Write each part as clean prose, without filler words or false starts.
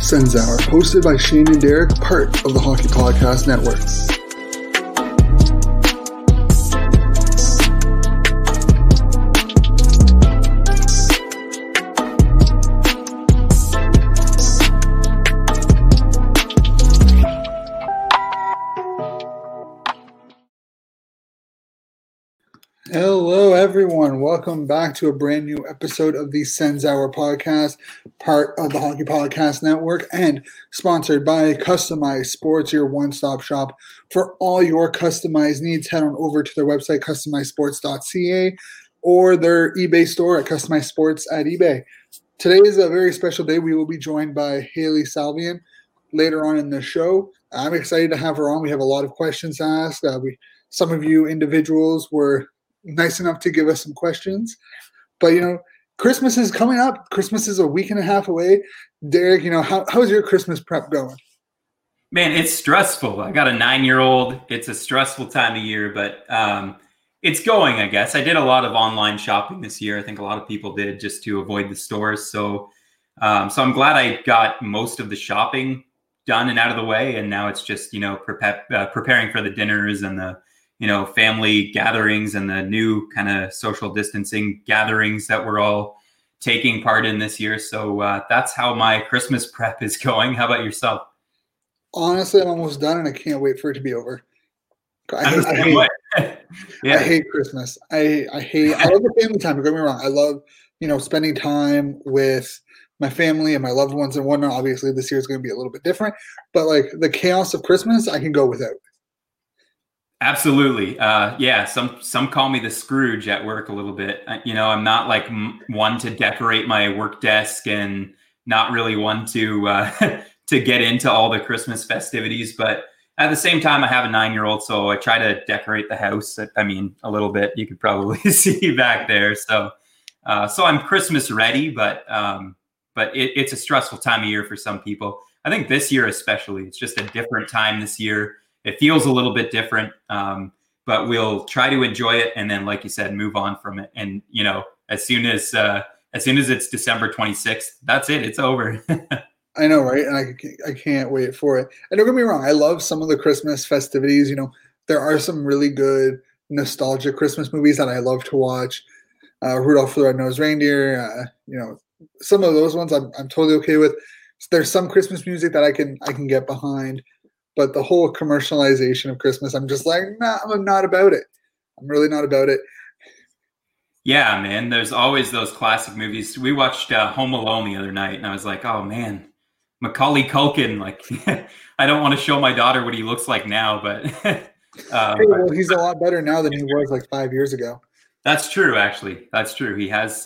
Sens Hour, hosted by Shane and Derek, part of the Hockey Podcast Network. Hello, everyone. Welcome back to a brand new episode of the Sens Hour podcast, part of the Hockey Podcast Network and sponsored by Customized Sports, your one-stop shop for all your customized needs. Head on over to their website, CustomizedSports.ca, or their eBay store at Customized Sports at eBay. Today is a very special day. We will be joined by Haley Salvian later on in the show. I'm excited to have her on. We have a lot of questions to ask. Some of you individuals were nice enough to give us some questions. But, you know, Christmas is coming up. Christmas is a week and a half away. Derek, you know, how's your Christmas prep going? Man, it's stressful. I got a 9-year-old. It's a stressful time of year, but it's going, I guess. I did a lot of online shopping this year. I think a lot of people did just to avoid the stores. So I'm glad I got most of the shopping done and out of the way. And now it's just, you know, preparing for the dinners and the, you know, family gatherings and the new kind of social distancing gatherings that we're all taking part in this year. So that's how my Christmas prep is going. How about yourself? Honestly, I'm almost done and I can't wait for it to be over. I hate Christmas. I love the family time. Don't get me wrong. I love, you know, spending time with my family and my loved ones and whatnot. Obviously this year is going to be a little bit different, but like the chaos of Christmas, I can go without. Absolutely. Yeah. Some call me the Scrooge at work a little bit. You know, I'm not like one to decorate my work desk and not really one to to get into all the Christmas festivities. But at the same time, I have a 9-year-old, so I try to decorate the house. I mean, a little bit. You could probably see back there. So I'm Christmas ready, but it's a stressful time of year for some people. I think this year especially, it's just a different time this year. It feels a little bit different, but we'll try to enjoy it. And then, like you said, move on from it. And, you know, as soon as it's December 26th, that's it. It's over. I know, right? And I can't wait for it. And don't get me wrong. I love some of the Christmas festivities. You know, there are some really good nostalgic Christmas movies that I love to watch. Rudolph the Red-Nosed Reindeer, you know, some of those ones I'm totally okay with. There's some Christmas music that I can get behind. But the whole commercialization of Christmas, I'm just like, nah, I'm not about it. I'm really not about it. Yeah, man. There's always those classic movies. We watched Home Alone the other night, and I was like, oh, man, Macaulay Culkin. Like, I don't want to show my daughter what he looks like now, but hey, well, he's a lot better now than he was like 5 years ago. That's true, actually. That's true. He has,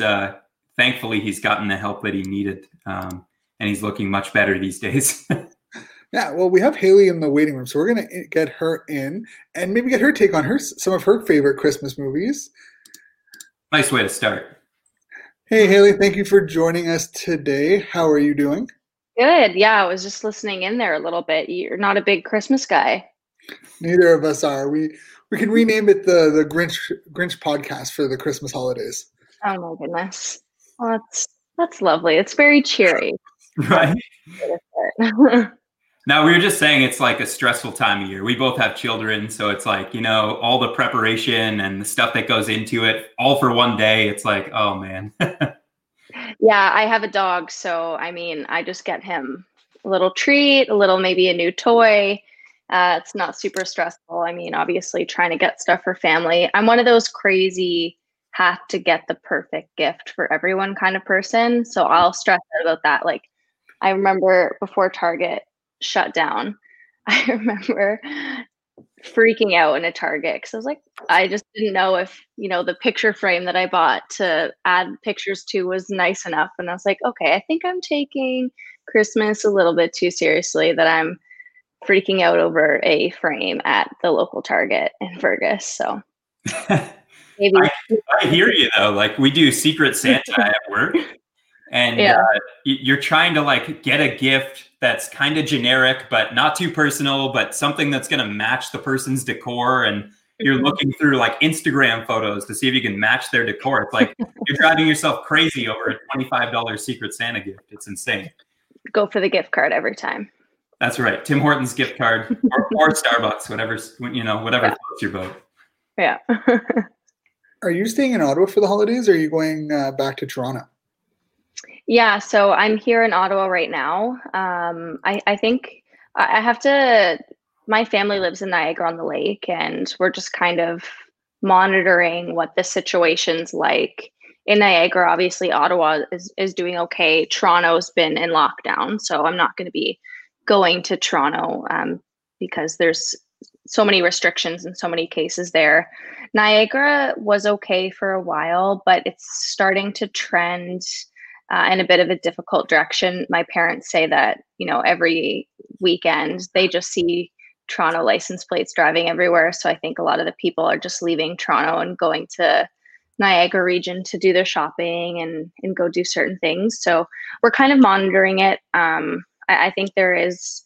thankfully, he's gotten the help that he needed, and he's looking much better these days. Yeah, well, we have Haley in the waiting room, so we're going to get her in and maybe get her take on some of her favorite Christmas movies. Nice way to start. Hey, Haley, thank you for joining us today. How are you doing? Good. Yeah, I was just listening in there a little bit. You're not a big Christmas guy. Neither of us are. We can rename it the Grinch podcast for the Christmas holidays. Oh, my goodness. Well, that's lovely. It's very cheery. Right. Now, we were just saying it's like a stressful time of year. We both have children, so it's like, you know, all the preparation and the stuff that goes into it all for one day. It's like, oh, man. Yeah, I have a dog, so, I mean, I just get him a little treat, a little maybe a new toy, It's not super stressful. I mean, obviously trying to get stuff for family. I'm one of those crazy have to get the perfect gift for everyone kind of person. So I'll stress out about that. Like, I remember before Target shut down, I remember freaking out in a Target because I was like, I just didn't know if, you know, the picture frame that I bought to add pictures to was nice enough. And I was like, okay, I think I'm taking Christmas a little bit too seriously that I'm freaking out over a frame at the local Target in Fergus. So maybe. I hear you though. Like, we do Secret Santa at work. And yeah. You're trying to like get a gift that's kind of generic, but not too personal, but something that's going to match the person's decor. And you're looking through like Instagram photos to see if you can match their decor. It's like you're driving yourself crazy over a $25 Secret Santa gift. It's insane. Go for the gift card every time. That's right. Tim Hortons gift card or Starbucks, whatever floats your boat. Yeah. Are you staying in Ottawa for the holidays, or are you going back to Toronto? Yeah, so I'm here in Ottawa right now. I think I have to, my family lives in Niagara-on-the-Lake, and we're just kind of monitoring what the situation's like. In Niagara, obviously, Ottawa is doing okay. Toronto's been in lockdown, so I'm not going to be going to Toronto because there's so many restrictions and so many cases there. Niagara was okay for a while, but it's starting to trend in a bit of a difficult direction. My parents say that, you know, every weekend they just see Toronto license plates driving everywhere. So I think a lot of the people are just leaving Toronto and going to Niagara region to do their shopping and go do certain things. So we're kind of monitoring it. I think there is,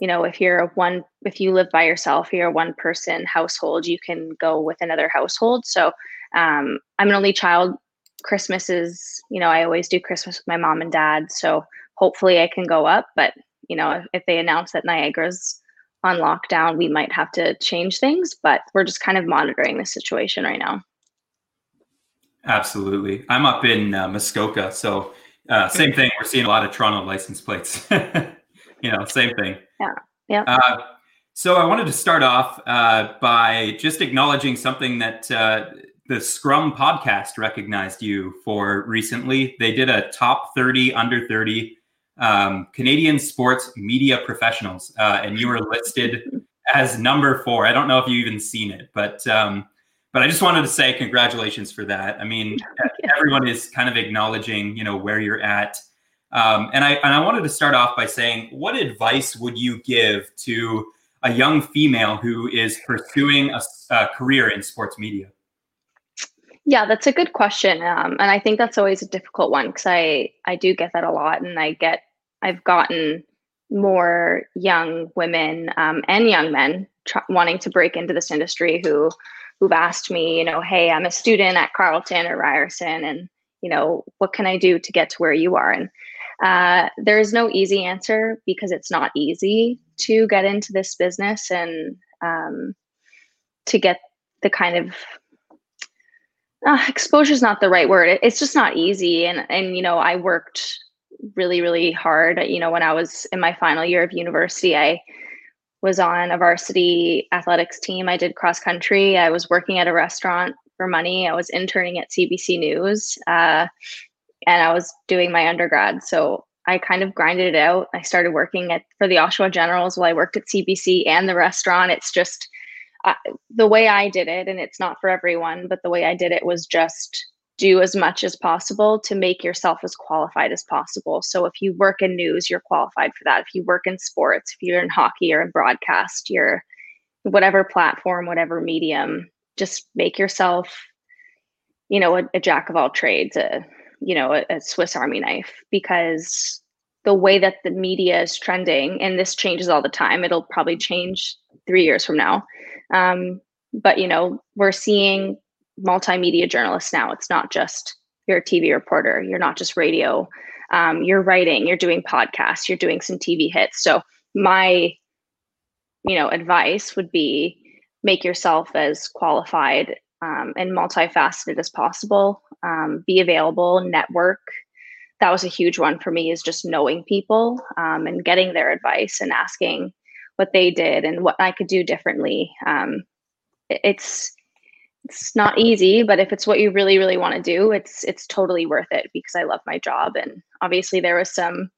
you know, if you live by yourself, you're a one person household, you can go with another household. So I'm an only child. Christmas is, you know, I always do Christmas with my mom and dad, so hopefully I can go up. But, you know, if they announce that Niagara's on lockdown, we might have to change things, but we're just kind of monitoring the situation right now. Absolutely. I'm up in Muskoka, so same thing. We're seeing a lot of Toronto license plates, you know, same thing. Yeah. Yeah. So I wanted to start off by just acknowledging something that the Scrum podcast recognized you for recently. They did a top 30 under 30 Canadian sports media professionals, and you were listed as number 4. I don't know if you've even seen it, but I just wanted to say congratulations for that. I mean, everyone is kind of acknowledging, you know, where you're at. And I wanted to start off by saying, what advice would you give to a young female who is pursuing a career in sports media? Yeah, that's a good question. And I think that's always a difficult one because I do get that a lot. And I've gotten more young women and young men wanting to break into this industry who've asked me, you know, hey, I'm a student at Carleton or Ryerson, and, you know, what can I do to get to where you are? And there is no easy answer because it's not easy to get into this business and to get the kind of exposure is not the right word. It's just not easy. And, you know, I worked really, really hard. You know, when I was in my final year of university, I was on a varsity athletics team. I did cross country. I was working at a restaurant for money. I was interning at CBC News, and I was doing my undergrad. So I kind of grinded it out. I started working for the Oshawa Generals while I worked at CBC and the restaurant. It's just, the way I did it, and it's not for everyone, but the way I did it was just do as much as possible to make yourself as qualified as possible. So if you work in news, you're qualified for that. If you work in sports, if you're in hockey or in broadcast, you're whatever platform, whatever medium, just make yourself, you know, a jack of all trades, a Swiss Army knife, because the way that the media is trending, and this changes all the time, it'll probably change 3 years from now. But, you know, we're seeing multimedia journalists now. It's not just you're a TV reporter. You're not just radio. You're writing, you're doing podcasts, you're doing some TV hits. So my, you know, advice would be make yourself as qualified and multifaceted as possible. Be available, network. That was a huge one for me, is just knowing people and getting their advice and asking what they did and what I could do differently. It's not easy, but if it's what you really, really want to do, it's totally worth it because I love my job. And obviously there was some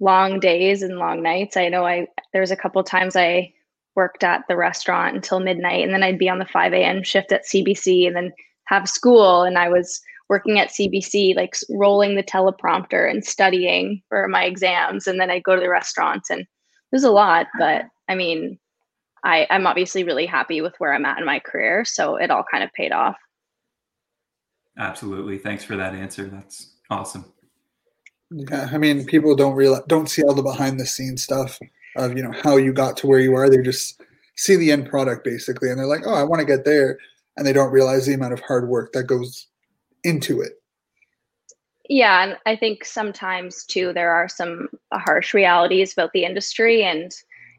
long days and long nights. I know there was a couple of times I worked at the restaurant until midnight, and then I'd be on the 5 a.m. shift at CBC and then have school. And I was working at CBC, like rolling the teleprompter and studying for my exams. And then I'd go to the restaurant, and it was a lot, but I mean, I'm obviously really happy with where I'm at in my career. So it all kind of paid off. Absolutely. Thanks for that answer. That's awesome. Yeah. I mean, people don't see all the behind the scenes stuff of, you know, how you got to where you are. They just see the end product basically. And they're like, oh, I want to get there. And they don't realize the amount of hard work that goes into it. Yeah. And I think sometimes too, there are some harsh realities about the industry. And,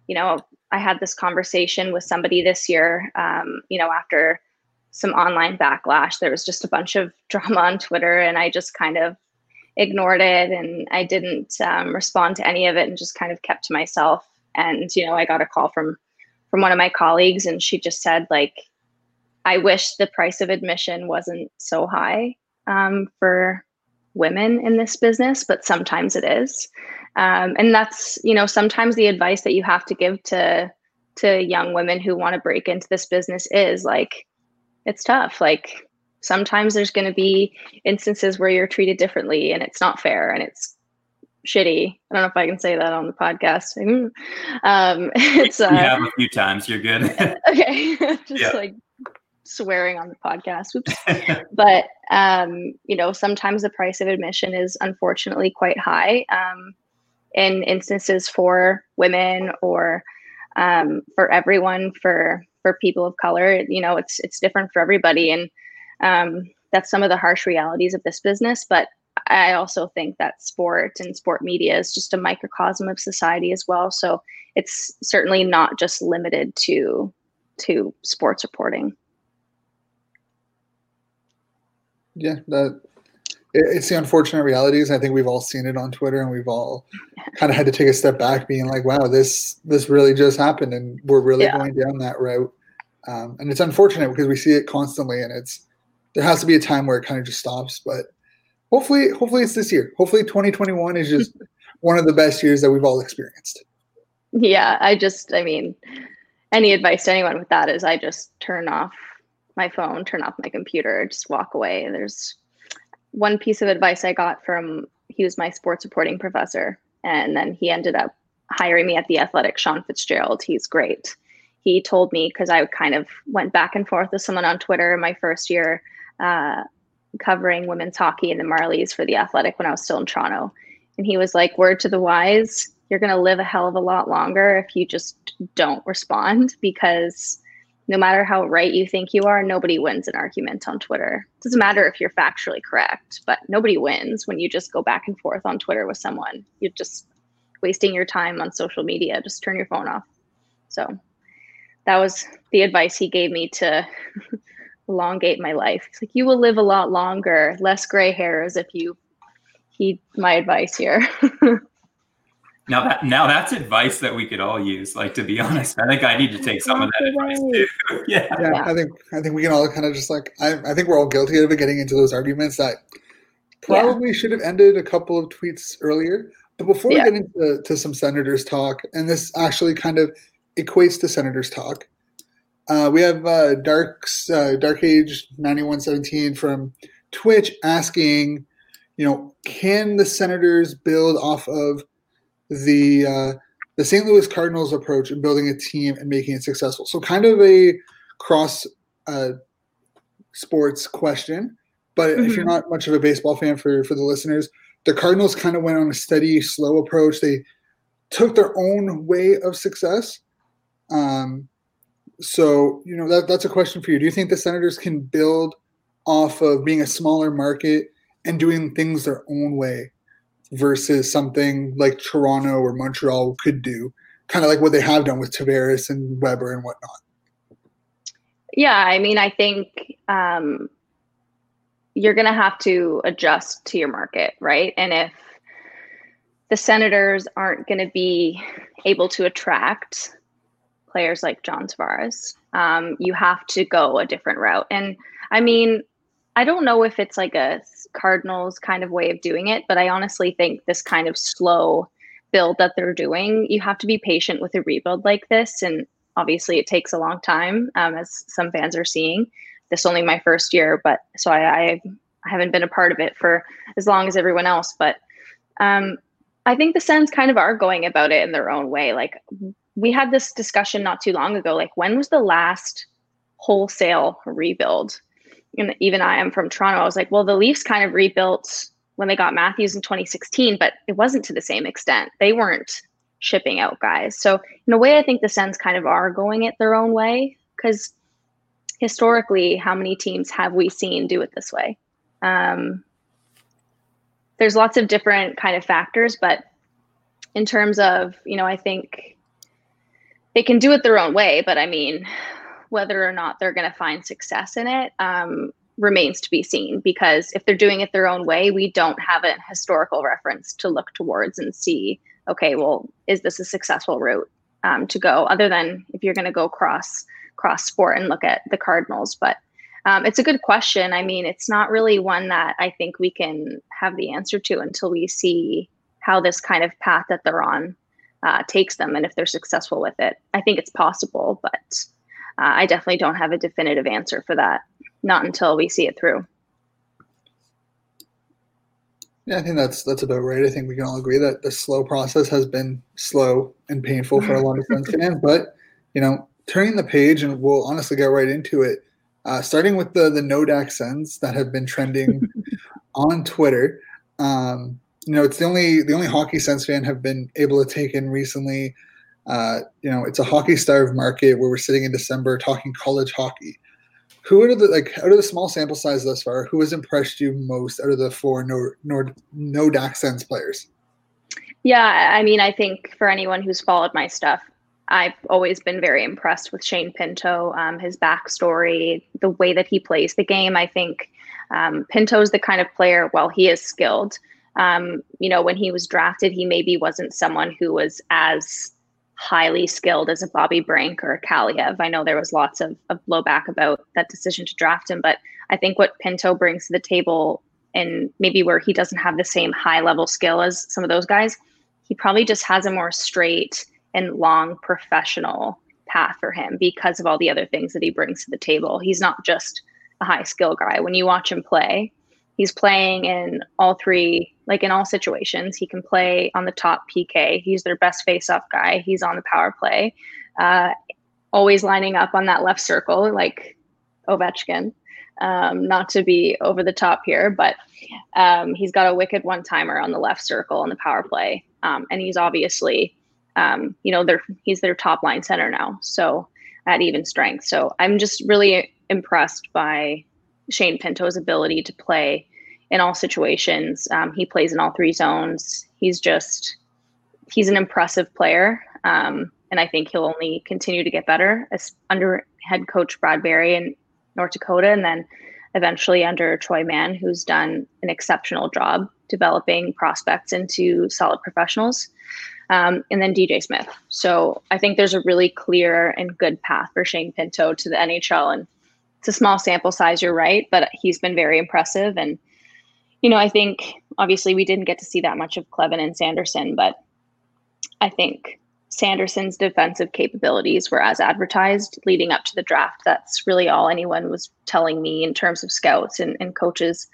you know, I had this conversation with somebody this year, you know, after some online backlash, there was just a bunch of drama on Twitter, and I just kind of ignored it, and I didn't respond to any of it, and just kind of kept to myself. And, you know, I got a call from one of my colleagues, and she just said, like, I wish the price of admission wasn't so high for women in this business, but sometimes it is. And that's, you know, sometimes the advice that you have to give to young women who want to break into this business is like, it's tough. Like sometimes there's going to be instances where you're treated differently, and it's not fair, and it's shitty. I don't know if I can say that on the podcast. It's you have a few times. You're good. Okay. Like swearing on the podcast. Oops. But, you know, sometimes the price of admission is unfortunately quite high. In instances for women or for everyone, for people of color, you know, it's different for everybody. And that's some of the harsh realities of this business. But I also think that sport and sport media is just a microcosm of society as well. So it's certainly not just limited to sports reporting. Yeah, it's the unfortunate realities. I think we've all seen it on Twitter, and we've all kind of had to take a step back being like, wow, this really just happened, and we're really going down that route. And it's unfortunate because we see it constantly, and there has to be a time where it kind of just stops. But hopefully it's this year. Hopefully 2021 is just one of the best years that we've all experienced. Yeah, any advice to anyone with that is I just turn off my phone, turn off my computer, just walk away. There's one piece of advice I got he was my sports reporting professor, and then he ended up hiring me at The Athletic, Sean Fitzgerald. He's great. He told me, because I kind of went back and forth with someone on Twitter in my first year covering women's hockey and the Marlies for The Athletic when I was still in Toronto. And he was like, word to the wise, you're going to live a hell of a lot longer if you just don't respond, because no matter how right you think you are, nobody wins an argument on Twitter. It doesn't matter if you're factually correct, but nobody wins when you just go back and forth on Twitter with someone. You're just wasting your time on social media. Just turn your phone off. So that was the advice he gave me to elongate my life. It's like, you will live a lot longer, less gray hairs if you heed my advice here. Now that's advice that we could all use. Like, to be honest, I think I need to take some of that advice too. Yeah. I think we can all kind of just like, I think we're all guilty of getting into those arguments that probably should have ended a couple of tweets earlier. But before we get into some Senators talk, and this actually kind of equates to Senators talk, we have Dark Age 9117 from Twitch asking, you know, can the Senators build off of the St. Louis Cardinals approach in building a team and making it successful? So kind of a cross sports question, but if you're not much of a baseball fan, for the listeners, the Cardinals kind of went on a steady, slow approach. They took their own way of success. So, you know, that's a question for you. Do you think the Senators can build off of being a smaller market and doing things their own way, versus something like Toronto or Montreal could do, kind of like what they have done with Tavares and Weber and whatnot? Yeah, I mean, I think you're going to have to adjust to your market, right? And if the Senators aren't going to be able to attract players like John Tavares. You have to go a different route. And I mean, I don't know if it's like a Cardinals kind of way of doing it, but I honestly think this kind of slow build that they're doing, you have to be patient with a rebuild like this. And obviously it takes a long time, as some fans are seeing. This is only my first year, but so I haven't been a part of it for as long as everyone else. But I think the Sens kind of are going about it in their own way. Like, we had this discussion not too long ago, like, when was the last wholesale rebuild? And even I am from Toronto. I was like, well, the Leafs kind of rebuilt when they got Matthews in 2016, but it wasn't to the same extent. They weren't shipping out guys. So in a way, I think the Sens kind of are going it their own way, because historically, how many teams have we seen do it this way? There's lots of different kind of factors, but in terms of, you know, I think they can do it their own way, but I mean, whether or not they're going to find success in it remains to be seen, because if they're doing it their own way, we don't have a historical reference to look towards and see, okay, well, is this a successful route to go, other than if you're going to go cross sport and look at the Cardinals. But it's a good question. I mean, it's not really one that I think we can have the answer to until we see how this kind of path that they're on takes them, and if they're successful with it. I think it's possible, but I definitely don't have a definitive answer for that. Not until we see it through. Yeah, I think that's about right. I think we can all agree that the slow process has been slow and painful for a lot of Sens fans. But, you know, turning the page, and we'll honestly get right into it, starting with the NoDak Sens that have been trending on Twitter. You know, it's the only Hockey Sens fan have been able to take in recently. You know, it's a hockey-starved market where we're sitting in December talking college hockey. Who are the, like, out of the small sample size thus far, who has impressed you most out of the four NoDak Sens players? Yeah, I mean, I think for anyone who's followed my stuff, I've always been very impressed with Shane Pinto, his backstory, the way that he plays the game. I think Pinto's the kind of player, while he is skilled, you know, when he was drafted, he maybe wasn't someone who was as highly skilled as a Bobby Brink or a Kaliev. I know there was lots of blowback about that decision to draft him, but I think what Pinto brings to the table, and maybe where he doesn't have the same high-level skill as some of those guys, he probably just has a more straight and long professional path for him because of all the other things that he brings to the table. He's not just a high-skill guy. When you watch him play, he's playing in all three, like in all situations. He can play on the top PK. He's their best face-off guy. He's on the power play, always lining up on that left circle, like Ovechkin. Not to be over the top here, but he's got a wicked one-timer on the left circle on the power play. And he's obviously, you know, he's their top line center now, so at even strength. So I'm just really impressed by Shane Pinto's ability to play in all situations. He plays in all three zones. He's an impressive player. And I think he'll only continue to get better as under head coach Brad Berry in North Dakota, and then eventually under Troy Mann, who's done an exceptional job developing prospects into solid professionals. And then DJ Smith. So I think there's a really clear and good path for Shane Pinto to the NHL, and it's a small sample size, you're right, but he's been very impressive. And, you know, I think obviously we didn't get to see that much of Clevin and Sanderson, but I think Sanderson's defensive capabilities were as advertised leading up to the draft. That's really all anyone was telling me in terms of scouts and coaches,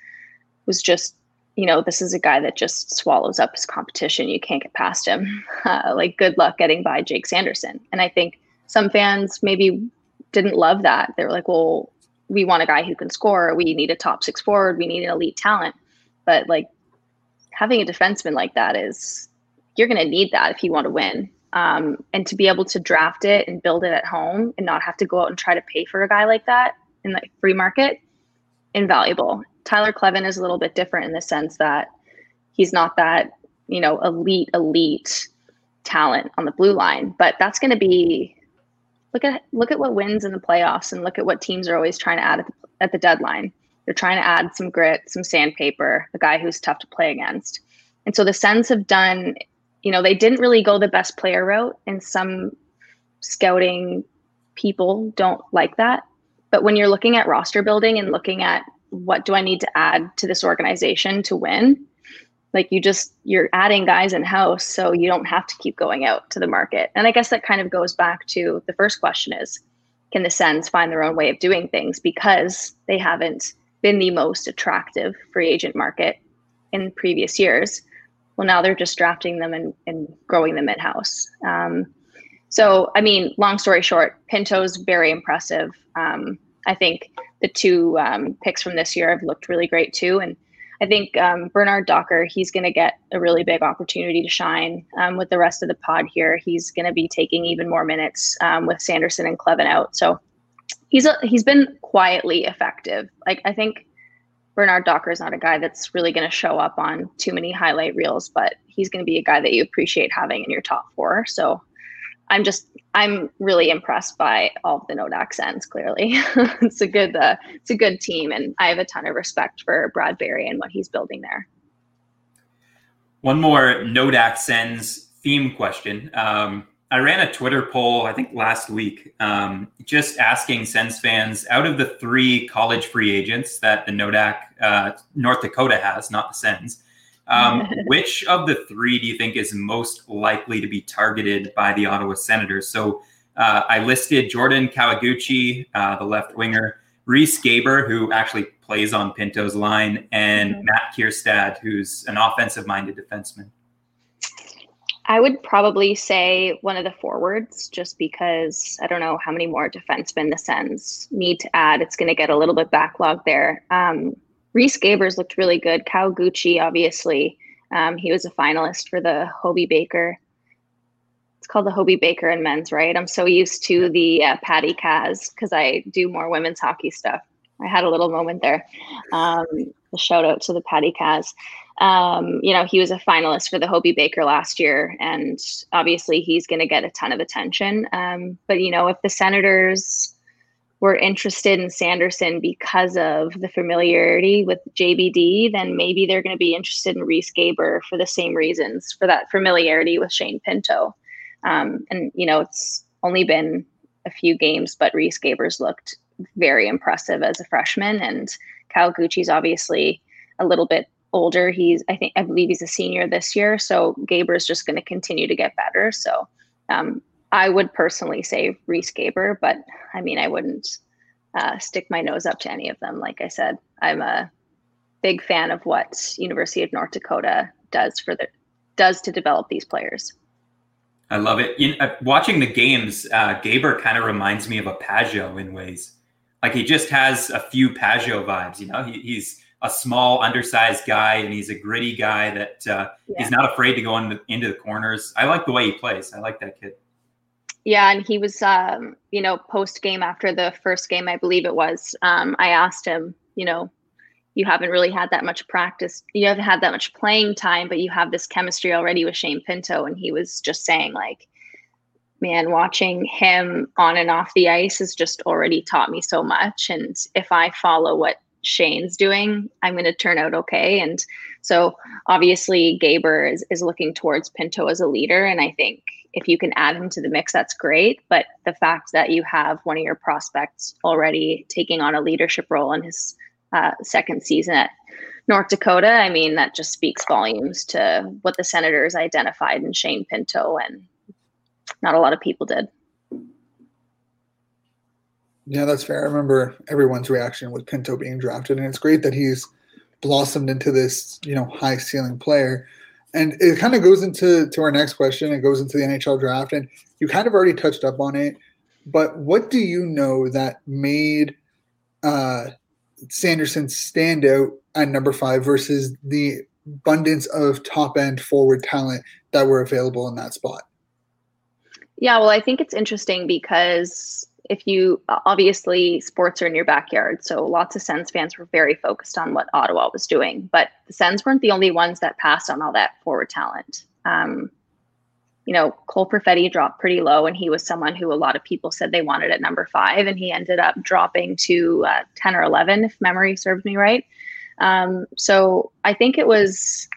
was just, you know, this is a guy that just swallows up his competition. You can't get past him. Like, good luck getting by Jake Sanderson. And I think some fans maybe didn't love that. They were like, well, we want a guy who can score. We need a top six forward. We need an elite talent. But like, having a defenseman like that is, you're going to need that if you want to win. And to be able to draft it and build it at home and not have to go out and try to pay for a guy like that in the free market, invaluable. Tyler Clevin is a little bit different in the sense that he's not that, you know, elite talent on the blue line, but that's going to be, Look at what wins in the playoffs, and look at what teams are always trying to add at the deadline. They're trying to add some grit, some sandpaper, a guy who's tough to play against. And so the Sens have done, you know, they didn't really go the best player route in some scouting people don't like that. But when you're looking at roster building and looking at what do I need to add to this organization to win, like you're adding guys in house, so you don't have to keep going out to the market. And I guess that kind of goes back to the first question is, can the Sens find their own way of doing things because they haven't been the most attractive free agent market in previous years? Well, now they're just drafting them and growing them in house. So, I mean, long story short, Pinto's very impressive. I think the two picks from this year have looked really great too. And I think Bernard-Docker, he's going to get a really big opportunity to shine with the rest of the pod here. He's going to be taking even more minutes with Sanderson and Clevin out. So he's been quietly effective. Like, I think Bernard-Docker is not a guy that's really going to show up on too many highlight reels, but he's going to be a guy that you appreciate having in your top four. So I'm really impressed by all of the NoDak Sens. Clearly, it's a good team, and I have a ton of respect for Brad Berry and what he's building there. One more NoDak Sens theme question. I ran a Twitter poll, I think last week, just asking Sens fans, out of the three college free agents that the NoDak North Dakota has, not the Sens, which of the three do you think is most likely to be targeted by the Ottawa Senators? So I listed Jordan Kawaguchi, the left winger, Reese Gaber, who actually plays on Pinto's line, and Matt Kierstad, who's an offensive-minded defenseman. I would probably say one of the forwards, just because I don't know how many more defensemen the Sens need to add. It's going to get a little bit backlogged there. Reese Gaber's looked really good. Kawaguchi, obviously, he was a finalist for the Hobey Baker. It's called the Hobey Baker in men's, right? I'm so used to the Patty Kaz because I do more women's hockey stuff. I had a little moment there. A shout out to the Patty Kaz. He was a finalist for the Hobey Baker last year, and obviously he's going to get a ton of attention. But, if the Senators were interested in Sanderson because of the familiarity with JBD, then maybe they're going to be interested in Reese Gaber for the same reasons, for that familiarity with Shane Pinto. It's only been a few games, but Reese Gaber's looked very impressive as a freshman, and Kawaguchi's obviously a little bit older. I believe he's a senior this year. So Gaber's just going to continue to get better. So, I would personally say Reese Gaber, but I wouldn't stick my nose up to any of them. Like I said, I'm a big fan of what University of North Dakota does to develop these players. I love it. Watching the games, Gaber kind of reminds me of a Pagio in ways. Like he just has a few Pagio vibes. He's a small, undersized guy, and he's a gritty guy that he's not afraid to go into the corners. I like the way he plays. I like that kid. Yeah, and he was, post-game after the first game, I believe it was, I asked him, you haven't really had that much practice. You haven't had that much playing time, but you have this chemistry already with Shane Pinto. And he was just saying, like, man, watching him on and off the ice has just already taught me so much. And if I follow what Shane's doing, I'm going to turn out okay. And so obviously Gaber is looking towards Pinto as a leader. And I think if you can add him to the mix, that's great. But the fact that you have one of your prospects already taking on a leadership role in his second season at North Dakota, that just speaks volumes to what the Senators identified in Shane Pinto, and not a lot of people did. Yeah, that's fair. I remember everyone's reaction with Pinto being drafted, and it's great that he's blossomed into this, high ceiling player. And it kind of goes into our next question. It goes into the NHL draft, and you kind of already touched up on it. But what do you know that made Sanderson stand out at number 5 versus the abundance of top-end forward talent that were available in that spot? Yeah, well, I think it's interesting because obviously sports are in your backyard. So lots of Sens fans were very focused on what Ottawa was doing, but the Sens weren't the only ones that passed on all that forward talent. Cole Perfetti dropped pretty low, and he was someone who a lot of people said they wanted at number 5, and he ended up dropping to 10 or 11, if memory serves me right. So I think it was,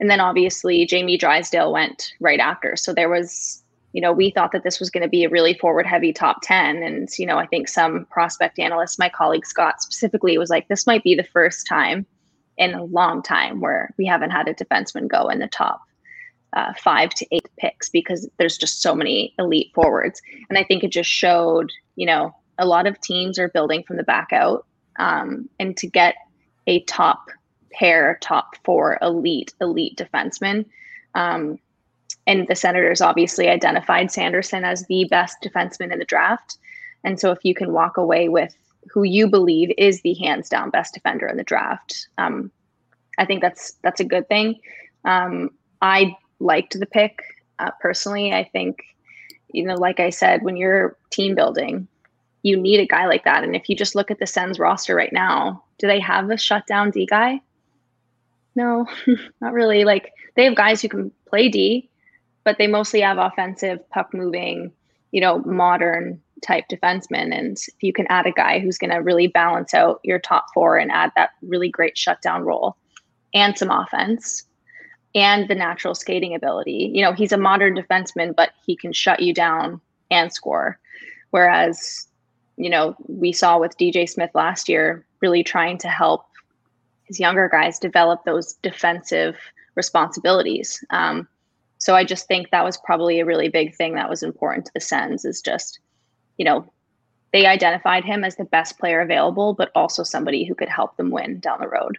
and then obviously Jamie Drysdale went right after. So there was, you know, we thought that this was going to be a really forward heavy top 10. And, you know, I think some prospect analysts, my colleague Scott specifically, was like, this might be the first time in a long time where we haven't had a defenseman go in the top 5 to 8 picks, because there's just so many elite forwards. And I think it just showed, you know, a lot of teams are building from the back out, and to get a top pair, top 4 elite defenseman. And the Senators obviously identified Sanderson as the best defenseman in the draft. And so if you can walk away with who you believe is the hands down best defender in the draft, I think that's a good thing. I liked the pick personally. I think, you know, like I said, when you're team building, you need a guy like that. And if you just look at the Sens roster right now, do they have a shutdown D guy? No, not really. Like, they have guys who can play D, but they mostly have offensive, puck moving, you know, modern type defensemen. And if you can add a guy who's going to really balance out your top 4 and add that really great shutdown role and some offense, and the natural skating ability. You know, he's a modern defenseman, but he can shut you down and score. Whereas, you know, we saw with DJ Smith last year, really trying to help his younger guys develop those defensive responsibilities. So I just think that was probably a really big thing that was important to the Sens, is just, you know, they identified him as the best player available, but also somebody who could help them win down the road.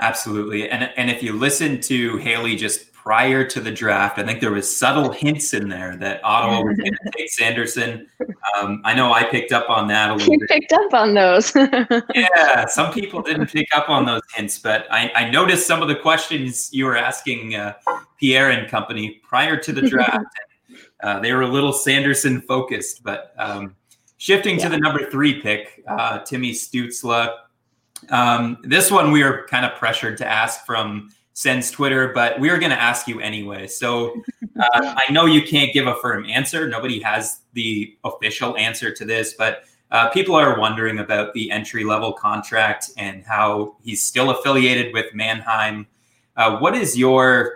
Absolutely. And if you listen to Haley just prior to the draft, I think there was subtle hints in there that Ottawa was going to take Sanderson. I know I picked up on that a little bit. You picked up on those. Yeah, some people didn't pick up on those hints, but I noticed some of the questions you were asking Pierre and company prior to the draft. They were a little Sanderson focused, but shifting to the number 3 pick, Timmy Stützle. This one we are kind of pressured to ask from Sens Twitter, but we're going to ask you anyway. So I know you can't give a firm answer. Nobody has the official answer to this, but people are wondering about the entry-level contract and how he's still affiliated with Mannheim. What's your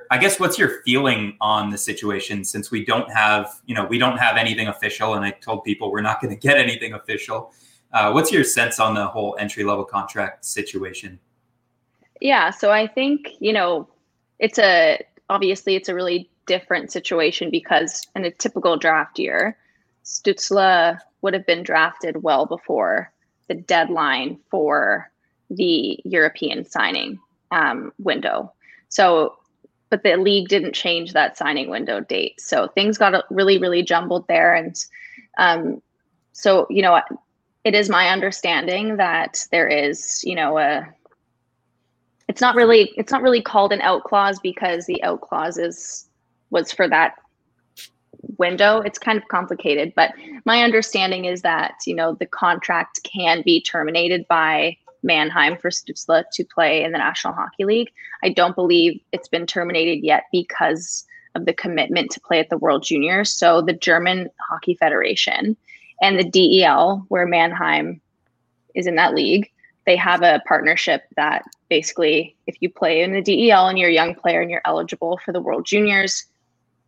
feeling on the situation, since we don't have anything official, and I told people we're not going to get anything official. What's your sense on the whole entry-level contract situation? Yeah, so I think, you know, it's a really different situation, because in a typical draft year, Stützle would have been drafted well before the deadline for the European signing window. But the league didn't change that signing window date. So things got really, really jumbled there. And so, you know, it is my understanding that there is, you know, it's not really called an out clause, because the out clause was for that window. It's kind of complicated, but my understanding is that, you know, the contract can be terminated by Mannheim for Stützle to play in the National Hockey League. I don't believe it's been terminated yet because of the commitment to play at the World Juniors. So the German Hockey Federation and the DEL, where Mannheim is in that league, they have a partnership that basically, if you play in the DEL and you're a young player and you're eligible for the World Juniors,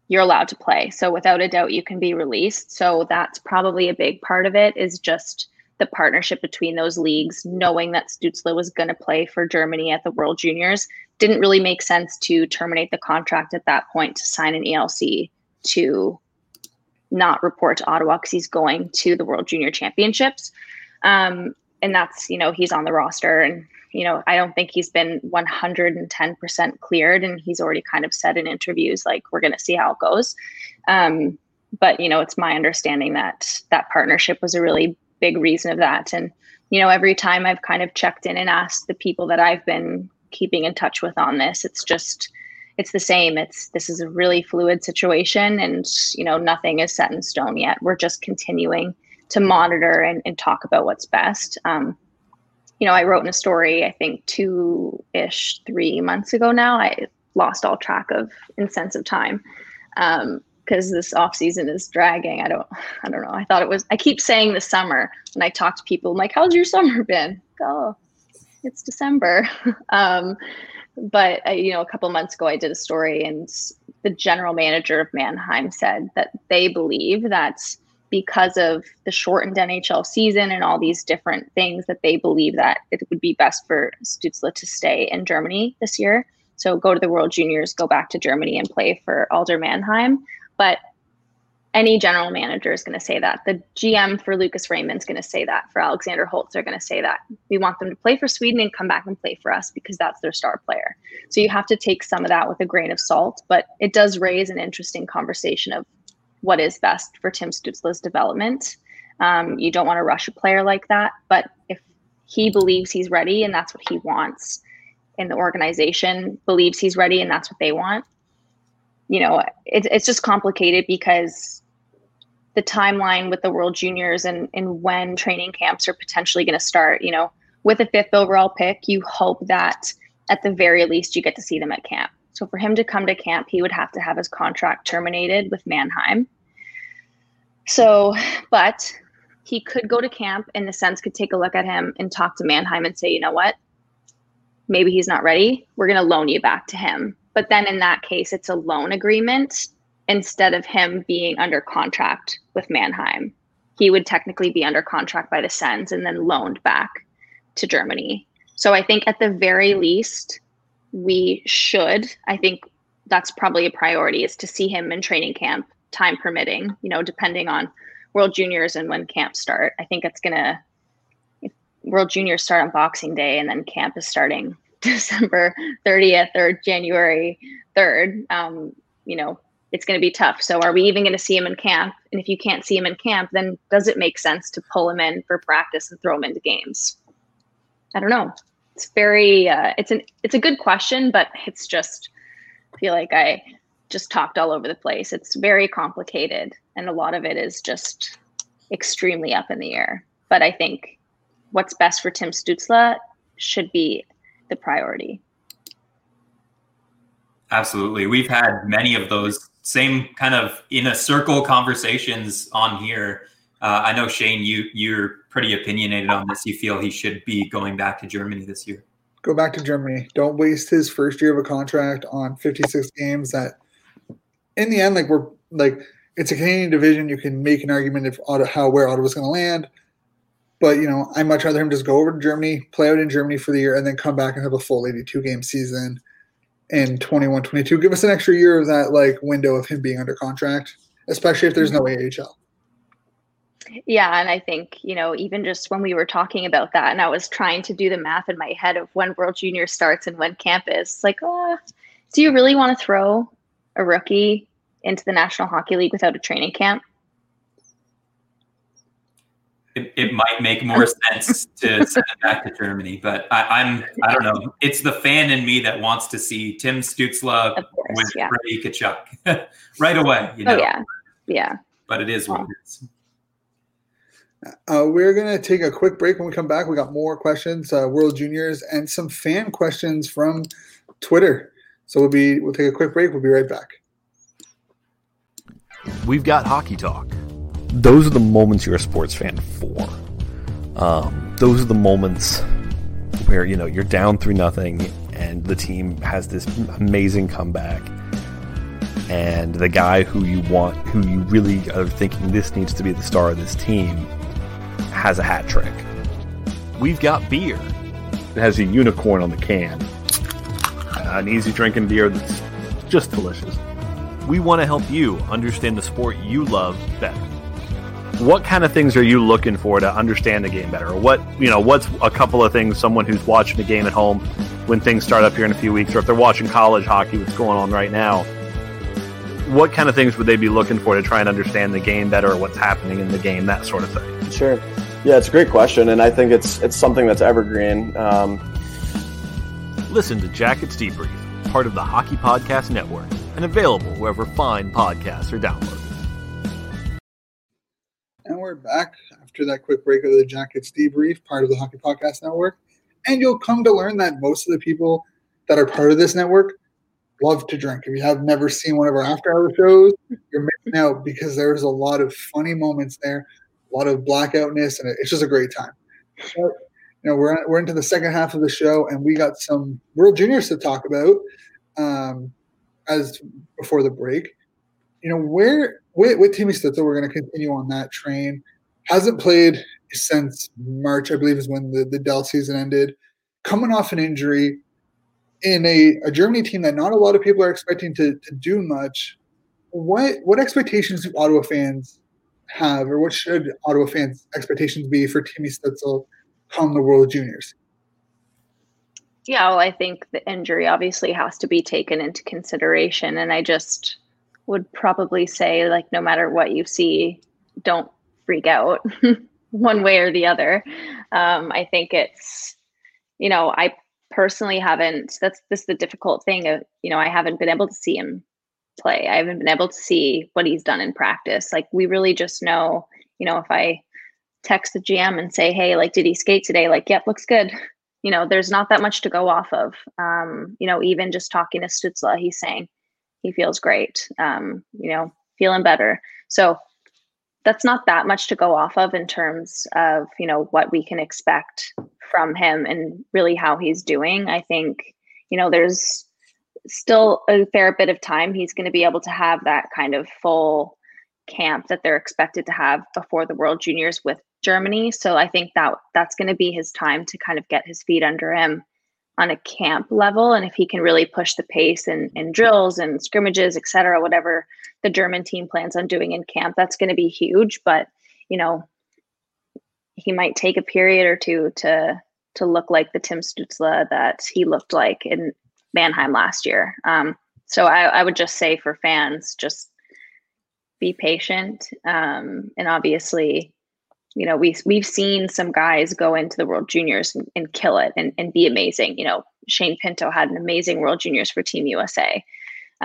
you're allowed to play. So without a doubt, you can be released. So that's probably a big part of it, is just the partnership between those leagues, knowing that Stützle was going to play for Germany at the World Juniors. Didn't really make sense to terminate the contract at that point to sign an ELC to not report to Ottawa, because he's going to the World Junior Championships. And that's, you know, he's on the roster, and, you know, I don't think he's been 110% cleared, and he's already kind of said in interviews, like, we're going to see how it goes. But, you know, it's my understanding that that partnership was a really big reason of that. And, you know, every time I've kind of checked in and asked the people that I've been keeping in touch with on this, it's the same. This is a really fluid situation, and, you know, nothing is set in stone yet. We're just continuing to monitor and talk about what's best. You know, I wrote in a story, I think 3 months ago now. I lost all track of in sense of time, because this off season is dragging. I don't know. I thought it was. I keep saying the summer, and I talk to people. I'm like, how's your summer been? Oh, it's December. But, you know, a couple months ago, I did a story, and the general manager of Mannheim said that they believe that's because of the shortened NHL season and all these different things, that they believe that it would be best for Stützle to stay in Germany this year. So go to the World Juniors, go back to Germany and play for Alder Mannheim. But any general manager is going to say that. The GM for Lucas Raymond's going to say that. For Alexander Holtz, they're going to say that. We want them to play for Sweden and come back and play for us because that's their star player. So you have to take some of that with a grain of salt, but it does raise an interesting conversation of what is best for Tim Stützle's development. You don't want to rush a player like that, but if he believes he's ready and that's what he wants, and the organization believes he's ready and that's what they want, you know, it's just complicated because the timeline with the World Juniors and when training camps are potentially going to start, you know, with a 5th overall pick, you hope that at the very least you get to see them at camp. So for him to come to camp, he would have to have his contract terminated with Mannheim. So, but he could go to camp and the Sens could take a look at him and talk to Mannheim and say, you know what, maybe he's not ready. We're going to loan you back to him. But then in that case, it's a loan agreement instead of him being under contract with Mannheim. He would technically be under contract by the Sens and then loaned back to Germany. So I think at the very least, we should, I think that's probably a priority, is to see him in training camp, time permitting, you know, depending on World Juniors and when camps start. I think it's going to, if World Juniors start on Boxing Day and then camp is starting December 30th or January 3rd, you know, it's going to be tough. So are we even going to see him in camp? And if you can't see him in camp, then does it make sense to pull him in for practice and throw him into games? I don't know. It's very, it's a good question, but it's just, I feel like I just talked all over the place. It's very complicated. And a lot of it is just extremely up in the air. But I think what's best for Tim Stützle should be the priority. Absolutely. We've had many of those same kind of in a circle conversations on here. I know, Shane, you're pretty opinionated on this. You feel he should be going back to Germany this year. Go back to Germany. Don't waste his first year of a contract on 56 games that in the end, like, we're like, it's a Canadian division. You can make an argument of where Ottawa's going to land. But, you know, I'd much rather him just go over to Germany, play out in Germany for the year, and then come back and have a full 82-game season in 21-22. Give us an extra year of that, like, window of him being under contract, especially if there's no AHL. Yeah, and I think, you know, even just when we were talking about that and I was trying to do the math in my head of when World Junior starts and when camp is, like, do you really want to throw a rookie into the National Hockey League without a training camp? It might make more sense to send it back to Germany, but I don't know. It's the fan in me that wants to see Tim Stützle with Brady Kachuk right away. You know? Oh, yeah. Yeah. But it is what it is. We're going to take a quick break. When we come back, we got more questions, World Juniors, and some fan questions from Twitter. So we'll take a quick break. We'll be right back. We've got Hockey Talk. Those are the moments you're a sports fan for. Those are the moments where, you know, you're down 3-0 and the team has this amazing comeback. And the guy who you want, who you really are thinking this needs to be the star of this team, has a hat trick. We've got beer. It has a unicorn on the can. An easy drinking beer that's just delicious. We want to help you understand the sport you love better. What kind of things are you looking for to understand the game better? What's a couple of things someone who's watching the game at home when things start up here in a few weeks, or if they're watching college hockey, what's going on right now? What kind of things would they be looking for to try and understand the game better, or what's happening in the game, that sort of thing? Sure. Yeah, it's a great question, and I think it's something that's evergreen. Listen to Jackets Debrief, part of the Hockey Podcast Network, and available wherever fine podcasts are downloaded. And we're back after that quick break of the Jackets Debrief, part of the Hockey Podcast Network. And you'll come to learn that most of the people that are part of this network love to drink. If you have never seen one of our after-hour shows, you're missing out, because there's a lot of funny moments there, a lot of blackoutness, and it's just a great time. But, you know, we're into the second half of the show, and we got some World Juniors to talk about. as before the break, you know, where with Timmy Stützle, we're going to continue on that train. Hasn't played since March, I believe, is when the DEL season ended. Coming off an injury in a Germany team that not a lot of people are expecting to do much. What expectations do Ottawa fans have, or what should Ottawa fans' expectations be for Timmy Stützle come the World Juniors? Yeah, well, I think the injury obviously has to be taken into consideration, and I just would probably say, like, no matter what you see, don't freak out one way or the other. I think it's, you know, I personally haven't, this is the difficult thing of, you know, I haven't been able to see him play. I haven't been able to see what he's done in practice. Like, we really just know, you know, if I text the GM and say, hey, like, did he skate today? Like, yep, looks good. You know, there's not that much to go off of. You know, even just talking to Stützle, he's saying he feels great, you know, feeling better. So that's not that much to go off of in terms of, you know, what we can expect from him and really how he's doing. I think, you know, there's still a fair bit of time he's going to be able to have that kind of full camp that they're expected to have before the World Juniors with Germany. So I think that that's going to be his time to kind of get his feet under him on a camp level. And if he can really push the pace in drills and scrimmages, et cetera, whatever the German team plans on doing in camp, that's going to be huge. But, you know, he might take a period or two to look like the Tim Stützle that he looked like in Mannheim last year. So I would just say for fans, just be patient. And obviously, you know, we've seen some guys go into the World Juniors and kill it and be amazing. You know, Shane Pinto had an amazing World Juniors for Team USA.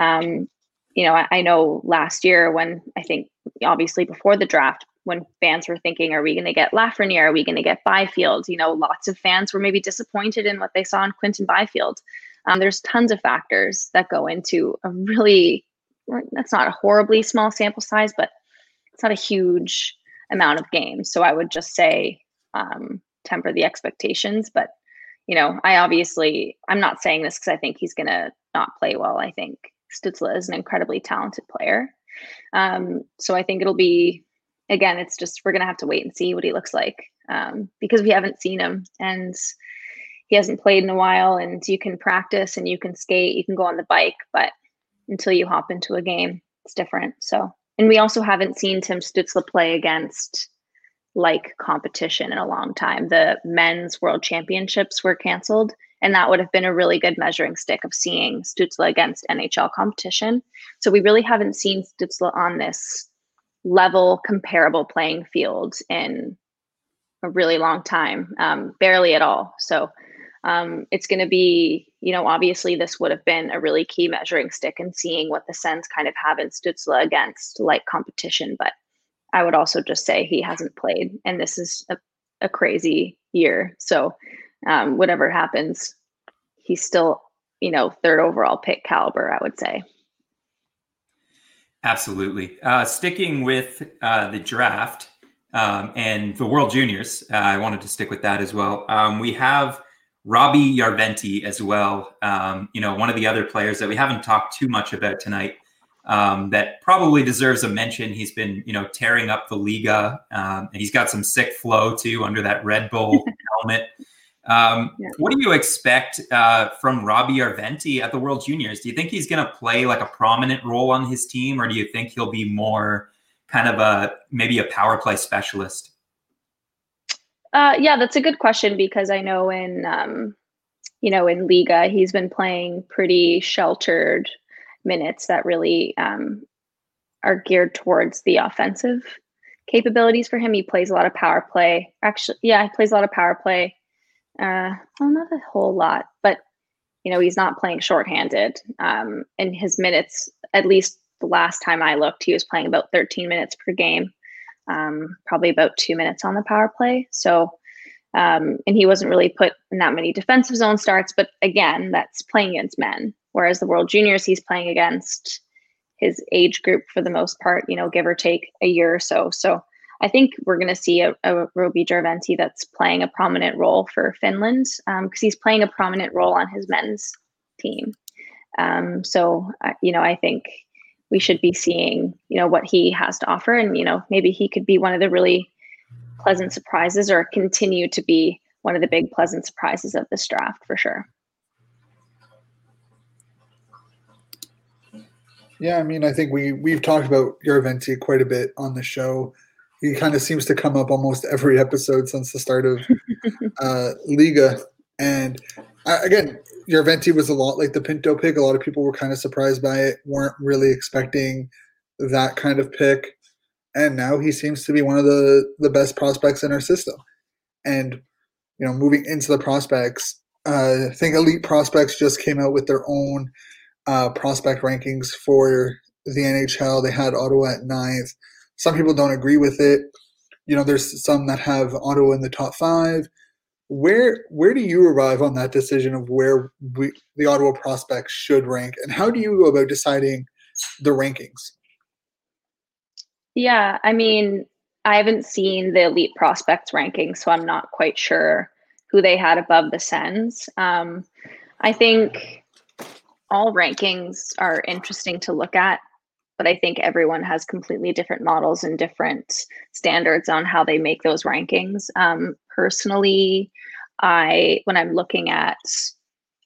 You know, I know last year when I think obviously before the draft, when fans were thinking, are we going to get Lafreniere? Are we going to get Byfield? You know, lots of fans were maybe disappointed in what they saw in Quinton Byfield. There's tons of factors that go into a really, that's not a horribly small sample size, but it's not a huge amount of games. So I would just say temper the expectations. But, you know, I'm not saying this because I think he's going to not play well. I think Stützle is an incredibly talented player. So I think it'll be, again, it's just, we're going to have to wait and see what he looks like because we haven't seen him and he hasn't played in a while, and you can practice and you can skate, you can go on the bike, but until you hop into a game, it's different. So, and we also haven't seen Tim Stützle play against like competition in a long time. The men's world championships were canceled, and that would have been a really good measuring stick of seeing Stützle against NHL competition. So we really haven't seen Stützle on this level comparable playing field in a really long time, barely at all. So it's going to be, you know, obviously this would have been a really key measuring stick and seeing what the Sens kind of have in Stützle against like competition. But I would also just say he hasn't played, and this is a crazy year. So whatever happens, he's still, you know, third overall pick caliber, I would say. Absolutely. Sticking with the draft and the World Juniors, I wanted to stick with that as well. We have Roby Järventie as well, you know, one of the other players that we haven't talked too much about tonight that probably deserves a mention. He's been, you know, tearing up the Liga, and he's got some sick flow, too, under that Red Bull helmet. Yeah. What do you expect from Roby Järventie at the World Juniors? Do you think he's going to play like a prominent role on his team, or do you think he'll be more kind of maybe a power play specialist? Yeah, that's a good question, because I know in, you know, in Liga, he's been playing pretty sheltered minutes that really are geared towards the offensive capabilities for him. He plays a lot of power play. Actually, yeah, he plays a lot of power play. Well, not a whole lot, but, you know, he's not playing shorthanded. And his minutes, at least the last time I looked, he was playing about 13 minutes per game. Probably about 2 minutes on the power play. So, and he wasn't really put in that many defensive zone starts, but again, that's playing against men. Whereas the World Juniors, he's playing against his age group for the most part, you know, give or take a year or so. So I think we're going to see a Roby Järventie that's playing a prominent role for Finland because he's playing a prominent role on his men's team. So I think we should be seeing, what he has to offer, and, maybe he could be one of the really pleasant surprises, or continue to be one of the big pleasant surprises of this draft for sure. Yeah, I mean, I think we've talked about Järventie quite a bit on the show. He kind of seems to come up almost every episode since the start of Liga. And again, Järventie was a lot like the Pinto pick. A lot of people were kind of surprised by it, weren't really expecting that kind of pick. And now he seems to be one of the best prospects in our system. And, moving into the prospects, I think Elite Prospects just came out with their own prospect rankings for the NHL. They had Ottawa at 9th. Some people don't agree with it. There's some that have Ottawa in the top 5. Where do you arrive on that decision of where the Ottawa prospects should rank, and how do you go about deciding the rankings? Yeah, I mean, I haven't seen the Elite Prospects rankings, so I'm not quite sure who they had above the Sens. I think all rankings are interesting to look at, but I think everyone has completely different models and different standards on how they make those rankings. Personally, when I'm looking at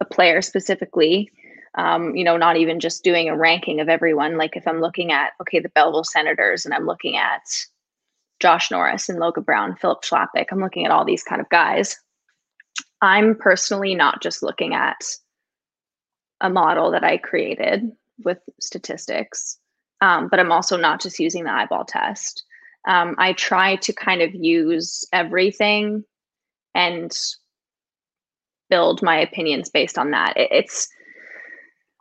a player specifically, not even just doing a ranking of everyone, like if I'm looking at, the Belleville Senators, and I'm looking at Josh Norris and Logan Brown, Filip Chlapík, I'm looking at all these kind of guys. I'm personally not just looking at a model that I created with statistics, but I'm also not just using the eyeball test. I try to kind of use everything and build my opinions based on that.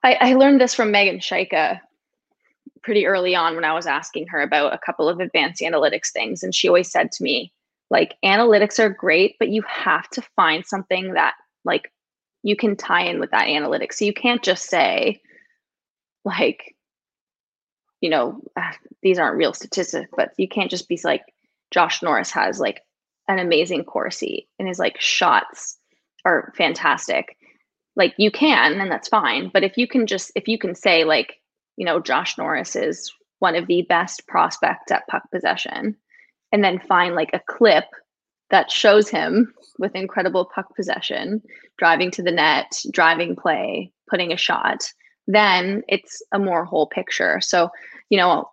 I learned this from Megan Schaika pretty early on when I was asking her about a couple of advanced analytics things. And she always said to me, like, analytics are great, but you have to find something that, like, you can tie in with that analytics. So you can't just say, like, these aren't real statistics, but you can't just be like, Josh Norris has like an amazing Corsi and his like shots are fantastic. Like, you can, and that's fine. But if you can say, like, Josh Norris is one of the best prospects at puck possession, and then find like a clip that shows him with incredible puck possession, driving to the net, driving play, putting a shot, then it's a more whole picture. So,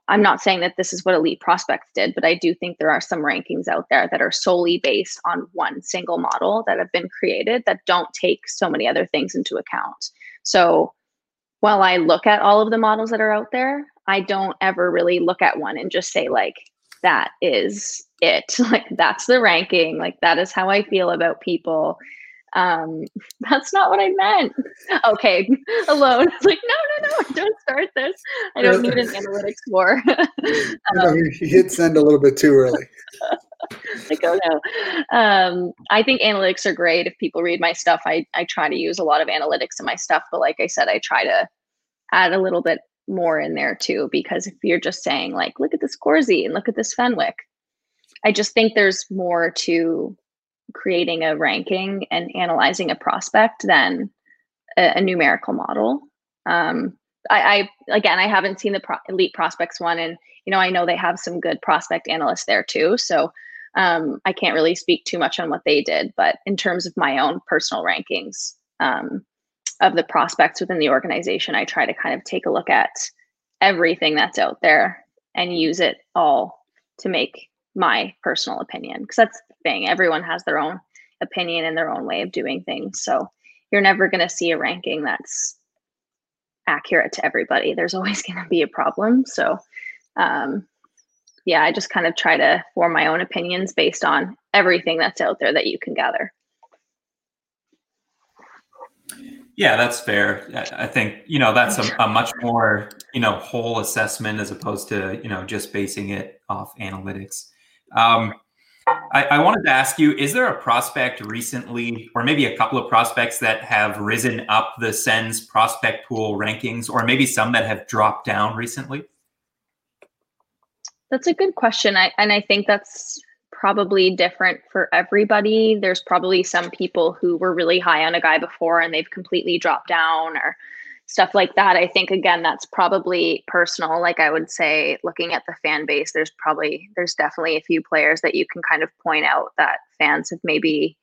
I'm not saying that this is what Elite Prospects did, but I do think there are some rankings out there that are solely based on one single model that have been created that don't take so many other things into account. So while I look at all of the models that are out there, I don't ever really look at one and just say, like, that is it. Like, that's the ranking. Like, that is how I feel about people. That's not what I meant. Okay, alone. It's like, no, don't start this. I don't need an analytics war. He hit send a little bit too early. Like, oh no. I think analytics are great. If people read my stuff, I try to use a lot of analytics in my stuff. But like I said, I try to add a little bit more in there too, because if you're just saying, like, look at this Corsi and look at this Fenwick, I just think there's more to creating a ranking and analyzing a prospect than a numerical model. I haven't seen the Elite Prospects one, and I know they have some good prospect analysts there too, so I can't really speak too much on what they did. But in terms of my own personal rankings of the prospects within the organization, I try to kind of take a look at everything that's out there and use it all to make my personal opinion, because that's the thing. Everyone has their own opinion and their own way of doing things. So you're never going to see a ranking that's accurate to everybody. There's always going to be a problem. So, I just kind of try to form my own opinions based on everything that's out there that you can gather. Yeah, that's fair. I think, that's a much more, whole assessment as opposed to, just basing it off analytics. I wanted to ask you, is there a prospect recently, or maybe a couple of prospects that have risen up the Sens prospect pool rankings, or maybe some that have dropped down recently? That's a good question. I think that's probably different for everybody. There's probably some people who were really high on a guy before and they've completely dropped down, or, stuff like that. I think, again, that's probably personal. Like, I would say, looking at the fan base, there's definitely a few players that you can kind of point out that fans have maybe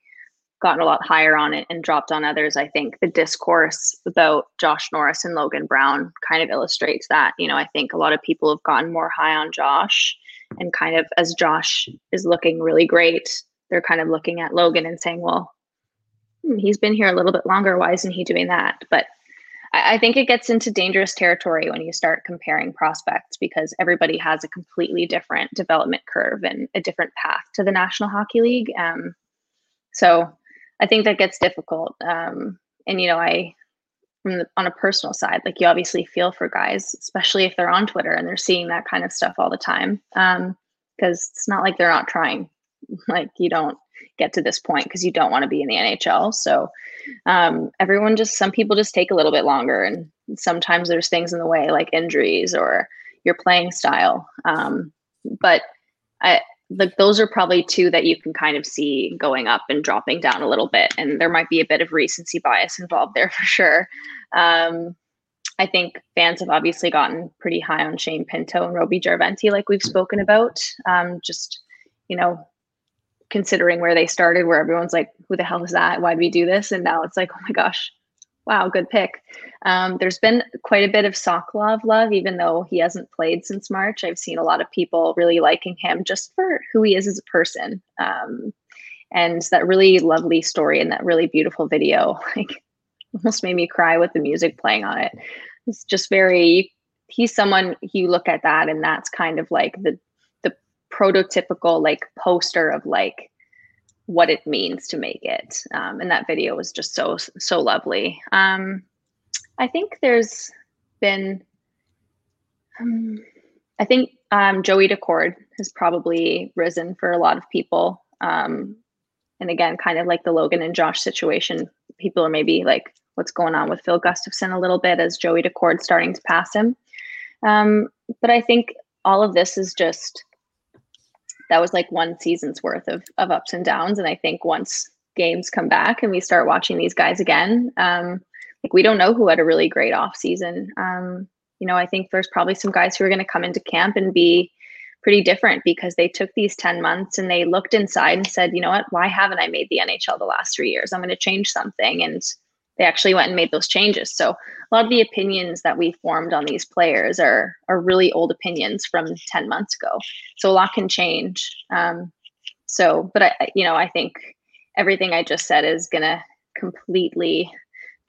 gotten a lot higher on it and dropped on others. I think the discourse about Josh Norris and Logan Brown kind of illustrates that. You know, I think a lot of people have gotten more high on Josh, and kind of as Josh is looking really great, they're kind of looking at Logan and saying, well, he's been here a little bit longer. Why isn't he doing that? But I think it gets into dangerous territory when you start comparing prospects, because everybody has a completely different development curve and a different path to the National Hockey League. So I think that gets difficult. And, you know, on a personal side, like, you obviously feel for guys, especially if they're on Twitter and they're seeing that kind of stuff all the time. Because it's not like they're not trying. Like, you don't get to this point because you don't want to be in the NHL. So some people just take a little bit longer. And sometimes there's things in the way, like injuries or your playing style. But those are probably two that you can kind of see going up and dropping down a little bit. And there might be a bit of recency bias involved there for sure. I think fans have obviously gotten pretty high on Shane Pinto and Roby Järventie, like we've spoken about. Just, you know, considering where they started, where everyone's like, who the hell is that? Why'd we do this? And now it's like, oh my gosh, wow, good pick. There's been quite a bit of Sokolov love, even though he hasn't played since March. I've seen a lot of people really liking him just for who he is as a person. And that really lovely story and that really beautiful video, like, almost made me cry with the music playing on it. It's just very, he's someone you look at that, and that's kind of like the prototypical, like, poster of, like, what it means to make it. And that video was just so lovely. I think there's been, Joey DeCord has probably risen for a lot of people. And again, kind of like the Logan and Josh situation, people are maybe like, what's going on with Phil Gustafson a little bit, as Joey DeCord's starting to pass him. But I think all of this is just, that was like one season's worth of ups and downs. And I think once games come back and we start watching these guys again, like, we don't know who had a really great off season. You know, I think there's probably some guys who are going to come into camp and be pretty different, because they took these 10 months and they looked inside and said, you know what, why haven't I made the NHL the last 3 years? I'm going to change something. And they actually went and made those changes. So a lot of the opinions that we formed on these players are really old opinions from 10 months ago. So a lot can change. I think everything I just said is going to completely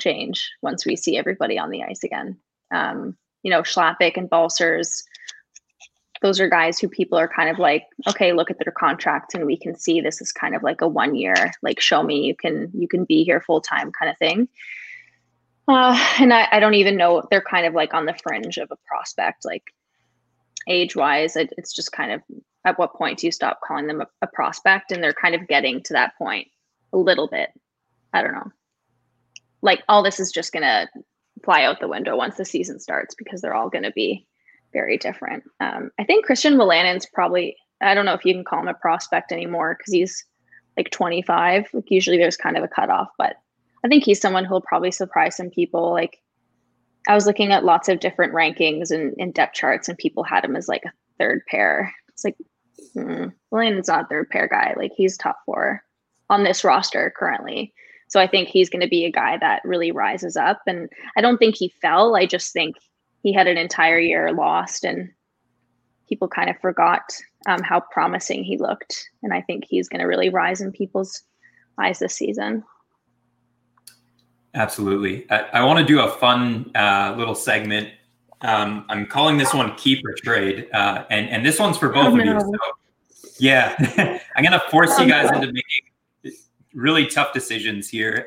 change once we see everybody on the ice again. You know, Chlapík and Balcers, those are guys who people are kind of like, okay, look at their contracts and we can see this is kind of like a 1 year, like, show me you can be here full time kind of thing. And I don't even know, they're kind of like on the fringe of a prospect, like, age wise. It's just kind of, at what point do you stop calling them a prospect? And they're kind of getting to that point a little bit. I don't know. Like, all this is just going to fly out the window once the season starts, because they're all going to be very different. I think Christian Vilanen's probably, I don't know if you can call him a prospect anymore, because he's like 25. Like, usually there's kind of a cutoff, but I think he's someone who'll probably surprise some people. Like, I was looking at lots of different rankings and depth charts, and people had him as like a third pair. It's like, Vilanen's not a third pair guy. Like, he's top four on this roster currently. So I think he's going to be a guy that really rises up, and I don't think he fell. I just think he had an entire year lost, and people kind of forgot how promising he looked. And I think he's going to really rise in people's eyes this season. Absolutely. I want to do a fun little segment. I'm calling this one Keep or Trade. And this one's for both of you. So, yeah, I'm going to force you guys into making really tough decisions here.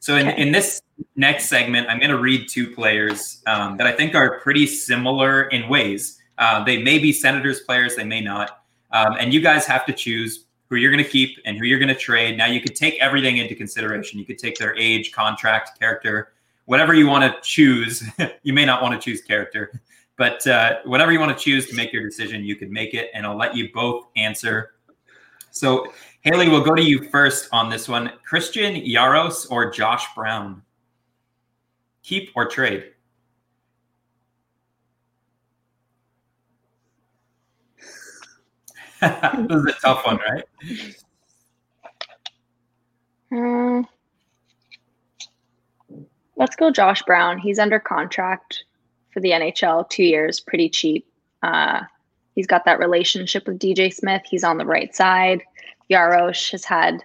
So in this next segment, I'm going to read two players that I think are pretty similar in ways. They may be Senators players, they may not. And you guys have to choose who you're going to keep and who you're going to trade. Now, you could take everything into consideration. You could take their age, contract, character, whatever you want to choose. You may not want to choose character, but whatever you want to choose to make your decision, you can make it. And I'll let you both answer. So, Haley, we'll go to you first on this one. Christian Jaros or Josh Brown? Keep or trade? This is a tough one, right? Let's go Josh Brown. He's under contract for the NHL, 2 years, pretty cheap. He's got that relationship with DJ Smith. He's on the right side. Jarosz has had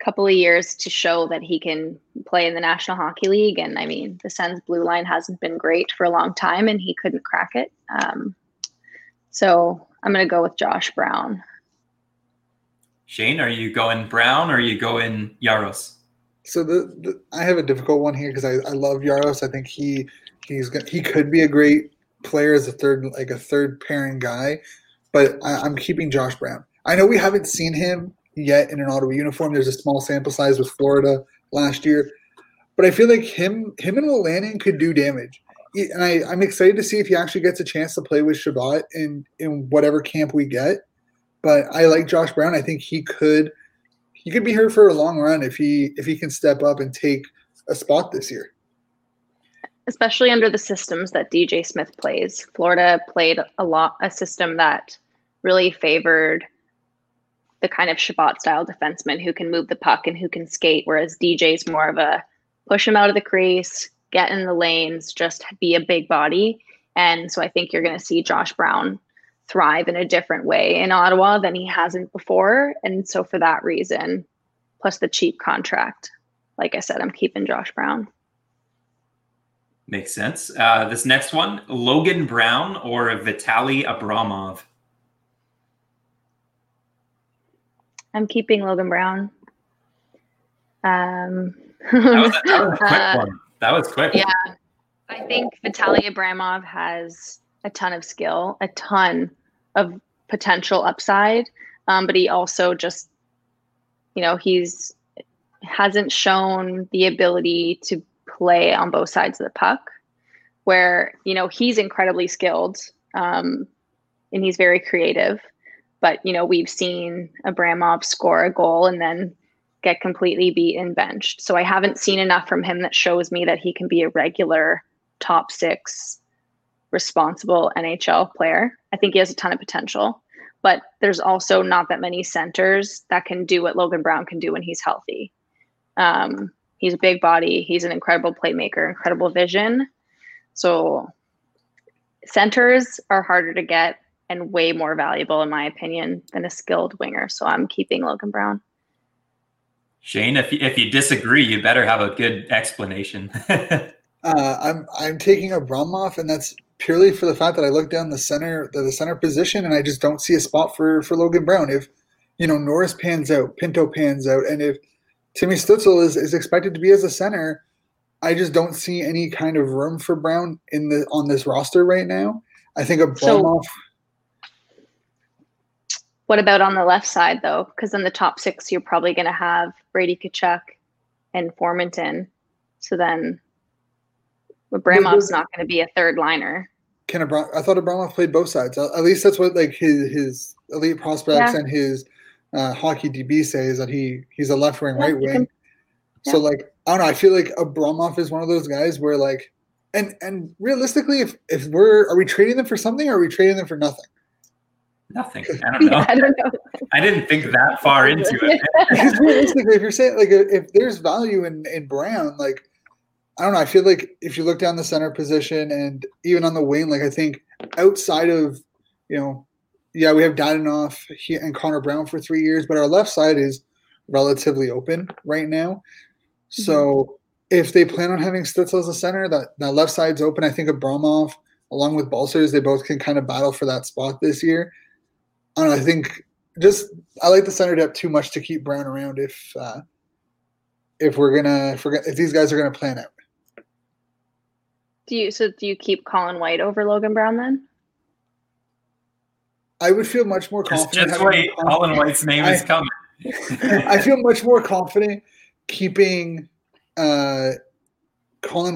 a couple of years to show that he can play in the National Hockey League. And, I mean, the Sens blue line hasn't been great for a long time, and he couldn't crack it. So I'm going to go with Josh Brown. Shane, are you going Brown or are you going Jarosz? So I have a difficult one here because I love Jarosz. I think he could be a great player as a third pairing guy, but I'm keeping Josh Brown. I know we haven't seen him yet in an Ottawa uniform. There's a small sample size with Florida last year, but I feel like him and Wilanian could do damage. And I'm excited to see if he actually gets a chance to play with Shabbat in whatever camp we get. But I like Josh Brown. I think he could be here for a long run if he can step up and take a spot this year. Especially under the systems that DJ Smith plays. Florida played a system that really favored the kind of Shabbat-style defenseman who can move the puck and who can skate, whereas DJ's more of a push him out of the crease, get in the lanes, just be a big body. And so I think you're going to see Josh Brown thrive in a different way in Ottawa than he hasn't before. And so for that reason, plus the cheap contract, like I said, I'm keeping Josh Brown. Makes sense. This next one, Logan Brown or Vitaly Abramov? I'm keeping Logan Brown. That was a quick one. That was quick. Yeah. I think Vitaly Abramov has a ton of skill, a ton of potential upside, but he also just, he's hasn't shown the ability to play on both sides of the puck where, he's incredibly skilled and he's very creative. But, we've seen Abramov score a goal and then get completely beat and benched. So I haven't seen enough from him that shows me that he can be a regular top six responsible NHL player. I think he has a ton of potential, but there's also not that many centers that can do what Logan Brown can do when he's healthy. He's a big body. He's an incredible playmaker, incredible vision. So centers are harder to get and way more valuable, in my opinion, than a skilled winger. So I'm keeping Logan Brown. Shane, if you disagree, you better have a good explanation. I'm taking Abramov, and that's purely for the fact that I look down the center position, and I just don't see a spot for Logan Brown. If Norris pans out, Pinto pans out, and if Timmy Stützle is expected to be as a center, I just don't see any kind of room for Brown on this roster right now. I think Abramov. So, what about on the left side though? Because in the top six, you're probably going to have Brady Tkachuk and Formanton. So then. Abramov's not going to be a third liner. I thought Abramov played both sides. At least that's what his elite prospects and his hockey DB say is that he's a left wing, right wing. Yeah. So I don't know. I feel like Abramov is one of those guys where and realistically, are we trading them for something or are we trading them for nothing? Nothing. I don't know. Yeah, I don't know. I didn't think that far into it. Because realistically, if you're saying if there's value in Brown, I don't know. I feel like if you look down the center position and even on the wing, I think outside of, we have Dadonov and Connor Brown for 3 years, but our left side is relatively open right now. Mm-hmm. So if they plan on having Stützle as a center, that left side's open. I think Abramov, along with Balcers, they both can kind of battle for that spot this year. I don't know. I think I like the center depth too much to keep Brown around if these guys are gonna plan out. Do you keep Colin White over Logan Brown then? I would feel much more confident. Just wait, Colin White's name is coming. I feel much more confident keeping Colin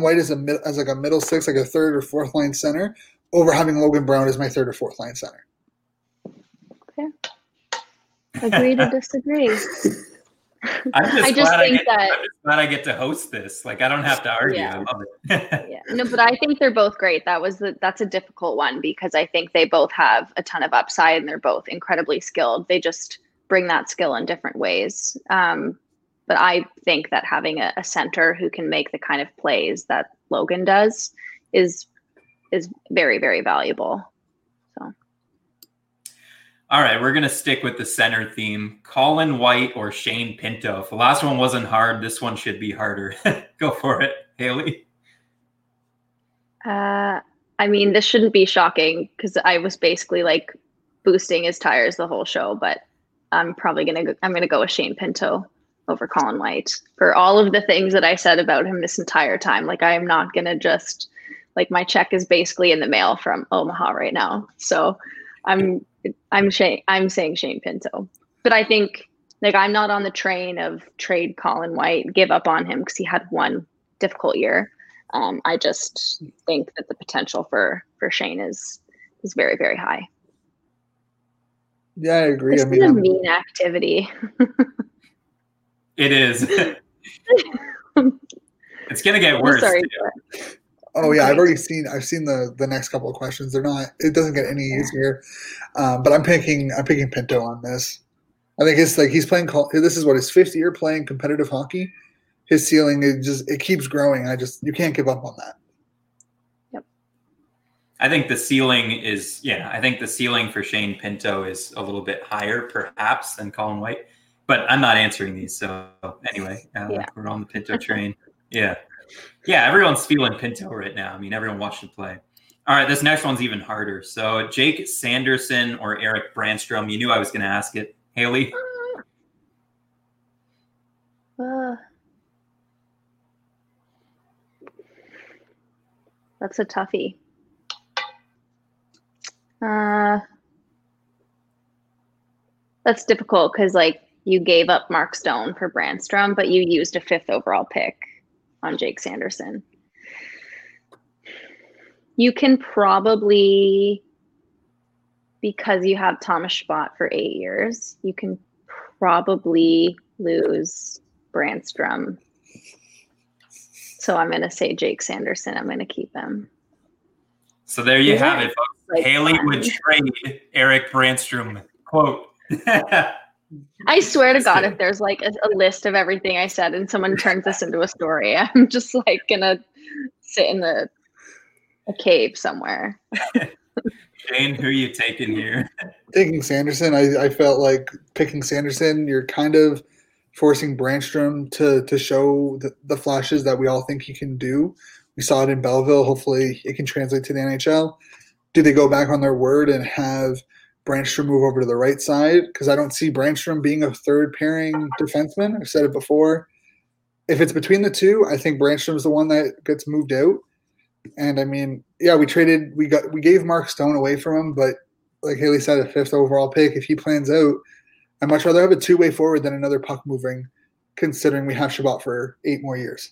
White as a middle six, a third or fourth line center, over having Logan Brown as my third or fourth line center. Okay. Agree to disagree. I'm just glad I get to host this. Like, I don't have to argue. Yeah. I love it. Yeah. No, but I think they're both great. That's a difficult one because I think they both have a ton of upside and they're both incredibly skilled. They just bring that skill in different ways. But I think that having a center who can make the kind of plays that Logan does is very, very valuable. So. All right, we're going to stick with the center theme. Colin White or Shane Pinto. If the last one wasn't hard, this one should be harder. Go for it, Haley. I mean, this shouldn't be shocking because I was basically like boosting his tires the whole show, but I'm going to go with Shane Pinto over Colin White for all of the things that I said about him this entire time. Like, I am not going to just, like, my check is basically in the mail from Omaha right now. So I'm saying Shane Pinto, but I think, like, I'm not on the train of trade Colin White, give up on him because he had one difficult year. I just think that the potential for Shane is very, very high. Yeah, I agree. This is a mean activity. It is. It's gonna get worse. Sorry, oh yeah, I've seen the next couple of questions. It doesn't get any easier. But I'm picking Pinto on this. I think it's like he's playing. This is what his fifth year playing competitive hockey. His ceiling it keeps growing. You can't give up on that. Yep. I think the ceiling is I think the ceiling for Shane Pinto is a little bit higher perhaps than Colin White. But I'm not answering these. So anyway, We're on the Pinto train. Yeah, everyone's feeling Pinto right now. I mean, everyone watched him play. All right, this next one's even harder. So Jake Sanderson or Eric Branstrom. You knew I was going to ask it. Haley? That's a toughie. That's difficult because, like, you gave up Mark Stone for Branstrom, but you used a 5th overall pick on Jake Sanderson. You can probably, because you have Thomas Spott for 8 years, you can probably lose Branstrom. So I'm going to say Jake Sanderson. I'm going to keep him. So there you have it, folks. Like Haley would trade Eric Branstrom. Quote. I swear to God, if there's like a list of everything I said and someone turns this into a story, I'm just like gonna sit in a cave somewhere. Shane, who are you taking here? Taking Sanderson. I felt like picking Sanderson, you're kind of forcing Branstrom to show the flashes that we all think he can do. We saw it in Belleville. Hopefully it can translate to the NHL. Do they go back on their word and have Branstrom move over to the right side? Because I don't see Branstrom being a third pairing defenseman. I've said it before. If it's between the two, I think Branstrom's the one that gets moved out. And I mean, we gave Mark Stone away from him, but like Haley said, a 5th overall pick, if he plans out, I'd much rather have a 2-way forward than another puck moving, considering we have Shabbat for 8 more years.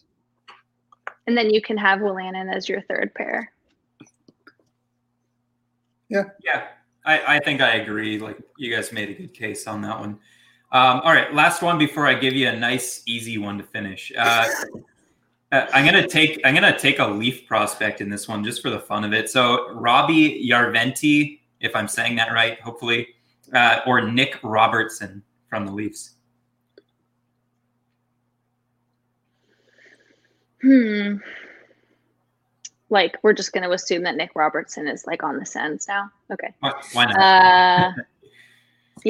And then you can have Willanen as your third pair. Yeah. Yeah. I think I agree. Like, you guys made a good case on that one. All right, last one before I give you a nice, easy one to finish. I'm gonna take a Leaf prospect in this one just for the fun of it. So Roby Järventie, if I'm saying that right, hopefully, or Nick Robertson from the Leafs. Like, we're just going to assume that Nick Robertson is, like, on the Sens now? Okay. Why not?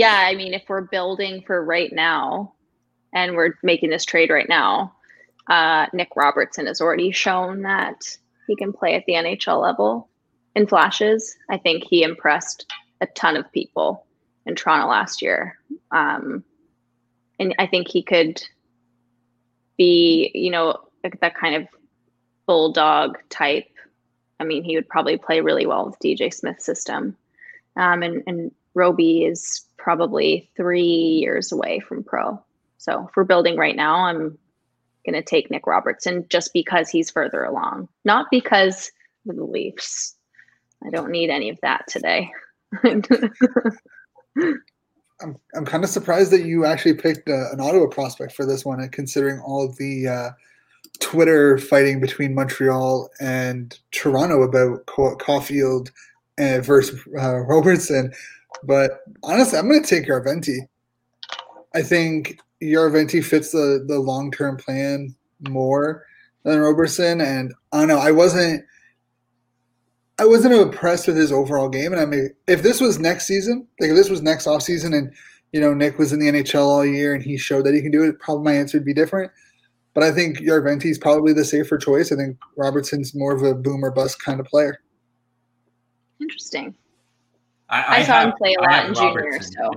I mean, if we're building for right now and we're making this trade right now, Nick Robertson has already shown that he can play at the NHL level in flashes. I think he impressed a ton of people in Toronto last year. And I think he could be, like that kind of bulldog type. I mean, he would probably play really well with DJ Smith's system. And Roby is probably 3 years away from pro. So if we're building right now, I'm going to take Nick Robertson just because he's further along, not because of the Leafs. I don't need any of that today. I'm kind of surprised that you actually picked an Ottawa prospect for this one, considering all the Twitter fighting between Montreal and Toronto about Caulfield versus Robertson. But honestly, I'm going to take Järventie. I think Järventie fits the long-term plan more than Robertson. And I don't know, I wasn't impressed with his overall game. And I mean, if this was next season, like if this was next offseason and, you know, Nick was in the NHL all year and he showed that he can do it, probably my answer would be different. But I think Järventie is probably the safer choice. I think Robertson's more of a boom or bust kind of player. Interesting. I saw him play a lot in junior, so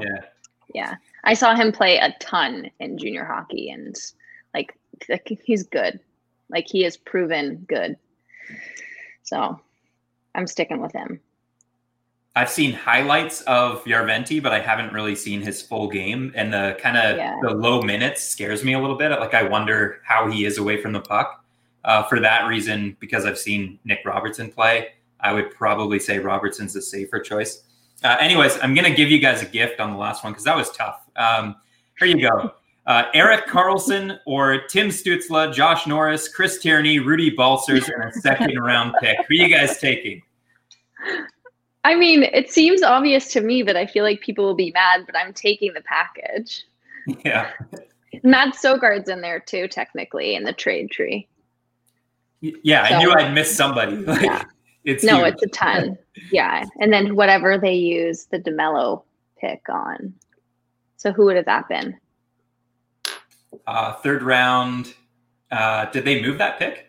yeah. I saw him play a ton in junior hockey, and like he's good. Like he is proven good. So I'm sticking with him. I've seen highlights of Järventie, but I haven't really seen his full game. And the kind of the low minutes scares me a little bit. Like I wonder how he is away from the puck. For that reason, because I've seen Nick Robertson play, I would probably say Robertson's the safer choice. Anyways, I'm going to give you guys a gift on the last one because that was tough. Here you go. Eric Carlson or Tim Stützle, Josh Norris, Chris Tierney, Rudy Balcers, and a second-round pick. Who are you guys taking? I mean, it seems obvious to me, but I feel like people will be mad, but I'm taking the package. Yeah. Matt Sogard's in there too, technically, in the trade tree. Yeah, so, I knew I'd miss somebody. Like, yeah. It's a ton. Yeah. And then whatever they use the DeMello pick on. So who would have that been? Third round. Did they move that pick?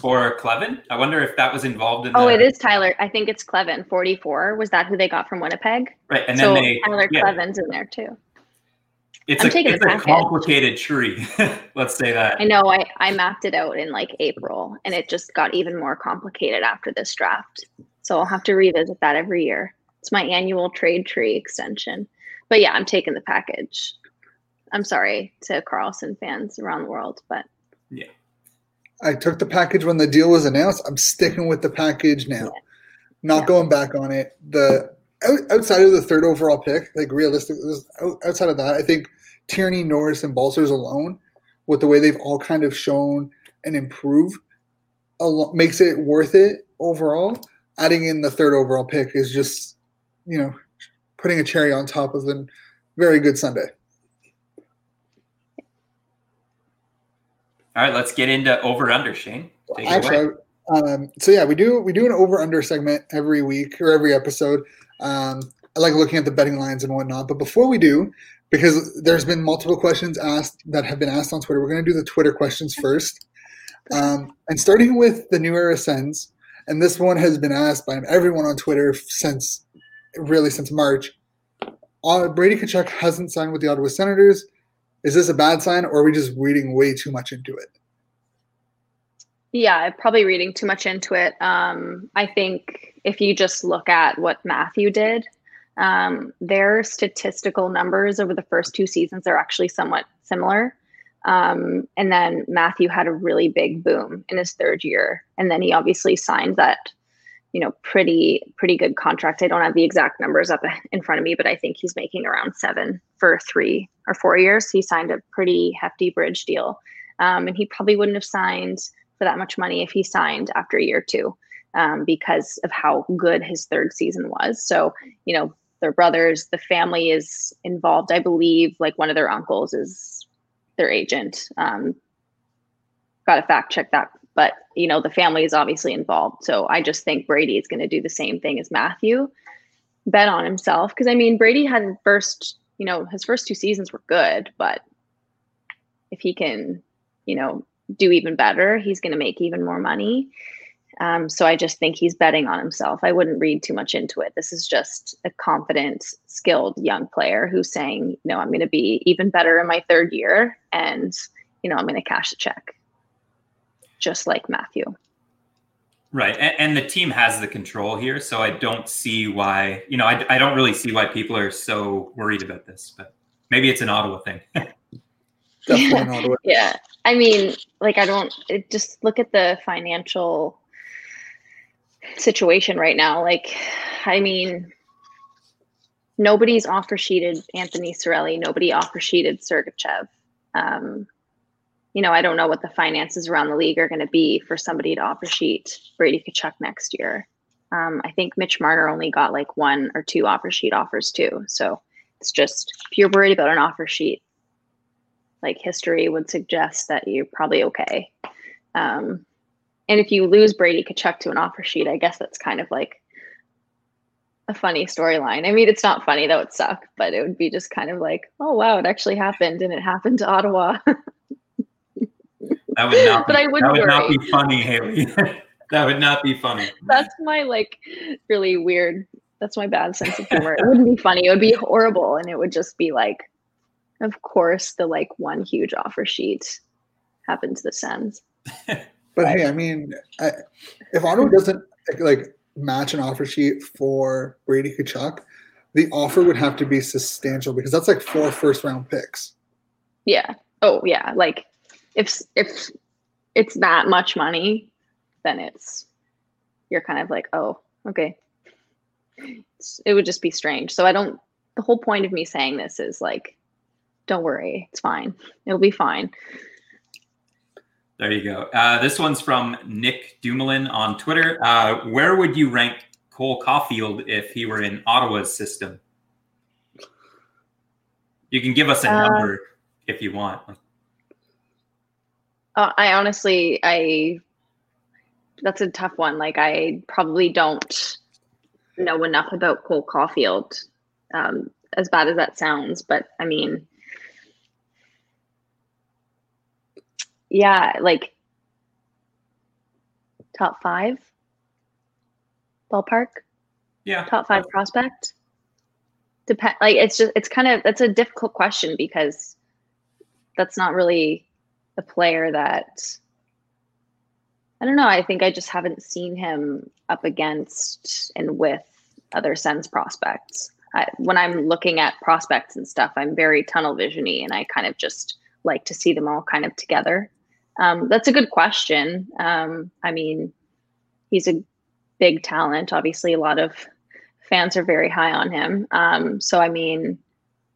For Clevin? I wonder if that was involved in it is Tyler. I think it's Clevin, 44. Was that who they got from Winnipeg? Right, and then Clevin's in there too. It's a complicated tree. Let's say that. I know. I mapped it out in like April, and it just got even more complicated after this draft. So I'll have to revisit that every year. It's my annual trade tree extension. But yeah, I'm taking the package. I'm sorry to Carlson fans around the world, but yeah. I took the package when the deal was announced. I'm sticking with the package now, not going back on it. The outside of the third overall pick, like realistically, outside of that, I think Tierney, Norris, and Balcers alone, with the way they've all kind of shown and improved, makes it worth it overall. Adding in the third overall pick is just, you know, putting a cherry on top of a very good Sunday. All right, let's get into over-under, Shane. Take it away. So yeah, we do an over-under segment every week or every episode. I like looking at the betting lines and whatnot. But before we do, because there's been multiple questions that have been asked on Twitter, we're going to do the Twitter questions first. And starting with the New Era Sens, and this one has been asked by everyone on Twitter since March. Brady Tkachuk hasn't signed with the Ottawa Senators. Is this a bad sign, or are we just reading way too much into it? Yeah, probably reading too much into it. I think if you just look at what Matthew did, their statistical numbers over the first two seasons are actually somewhat similar. And then Matthew had a really big boom in his third year. And then he obviously signed that, you know, pretty good contract. I don't have the exact numbers up in front of me, but I think he's making around 7 for 3 or 4 years. He signed a pretty hefty bridge deal. And he probably wouldn't have signed for that much money if he signed after year 2, because of how good his third season was. So, you know, their brothers, the family is involved. I believe like one of their uncles is their agent. Got to fact check that. But, you know, the family is obviously involved. So I just think Brady is going to do the same thing as Matthew, bet on himself. Because, I mean, Brady had his first two seasons were good. But if he can, you know, do even better, he's going to make even more money. So I just think he's betting on himself. I wouldn't read too much into it. This is just a confident, skilled young player who's saying, you know, I'm going to be even better in my third year. And, you know, I'm going to cash the check. Just like Matthew. Right. And the team has the control here. So I don't see why, you know, I don't really see why people are so worried about this, but maybe it's an Ottawa thing. Definitely an Ottawa. Yeah. I mean, like, just look at the financial situation right now. Like, I mean, nobody's offer sheeted Anthony Cirelli. Nobody offer sheeted Sergachev. You know, I don't know what the finances around the league are going to be for somebody to offer sheet Brady Tkachuk next year. I think Mitch Marner only got like 1 or 2 offer sheet offers too. So it's just, if you're worried about an offer sheet, like history would suggest that you're probably okay. And if you lose Brady Tkachuk to an offer sheet, I guess that's kind of like a funny storyline. I mean, it's not funny, that would suck, but it would be just kind of like, oh wow, it actually happened, and it happened to Ottawa. That would not be funny, Haley. That would not be funny. That's my like really weird, that's my bad sense of humor. It wouldn't be funny. It would be horrible. And it would just be like, of course, the like one huge offer sheet happened to the Sens. But hey, I mean, if Ottawa doesn't like match an offer sheet for Brady Tkachuk, the offer would have to be substantial, because that's like 4 first-round picks. Yeah. Oh, yeah. Like if it's that much money, then it's, you're kind of like, oh, okay. It would just be strange. So the whole point of me saying this is like, don't worry, it's fine. It'll be fine. There you go. This one's from Nick Dumoulin on Twitter. Where would you rank Cole Caulfield if he were in Ottawa's system? You can give us a number if you want. That's a tough one. Like, I probably don't know enough about Cole Caulfield, as bad as that sounds. But I mean, yeah, like top 5 ballpark. Yeah. Top 5 prospect. Like, it's kind of, that's a difficult question, because that's not really a player that, I don't know. I think I just haven't seen him up against and with other Sens prospects. When I'm looking at prospects and stuff, I'm very tunnel vision-y, and I kind of just like to see them all kind of together. That's a good question. I mean, he's a big talent. Obviously, a lot of fans are very high on him. So, I mean,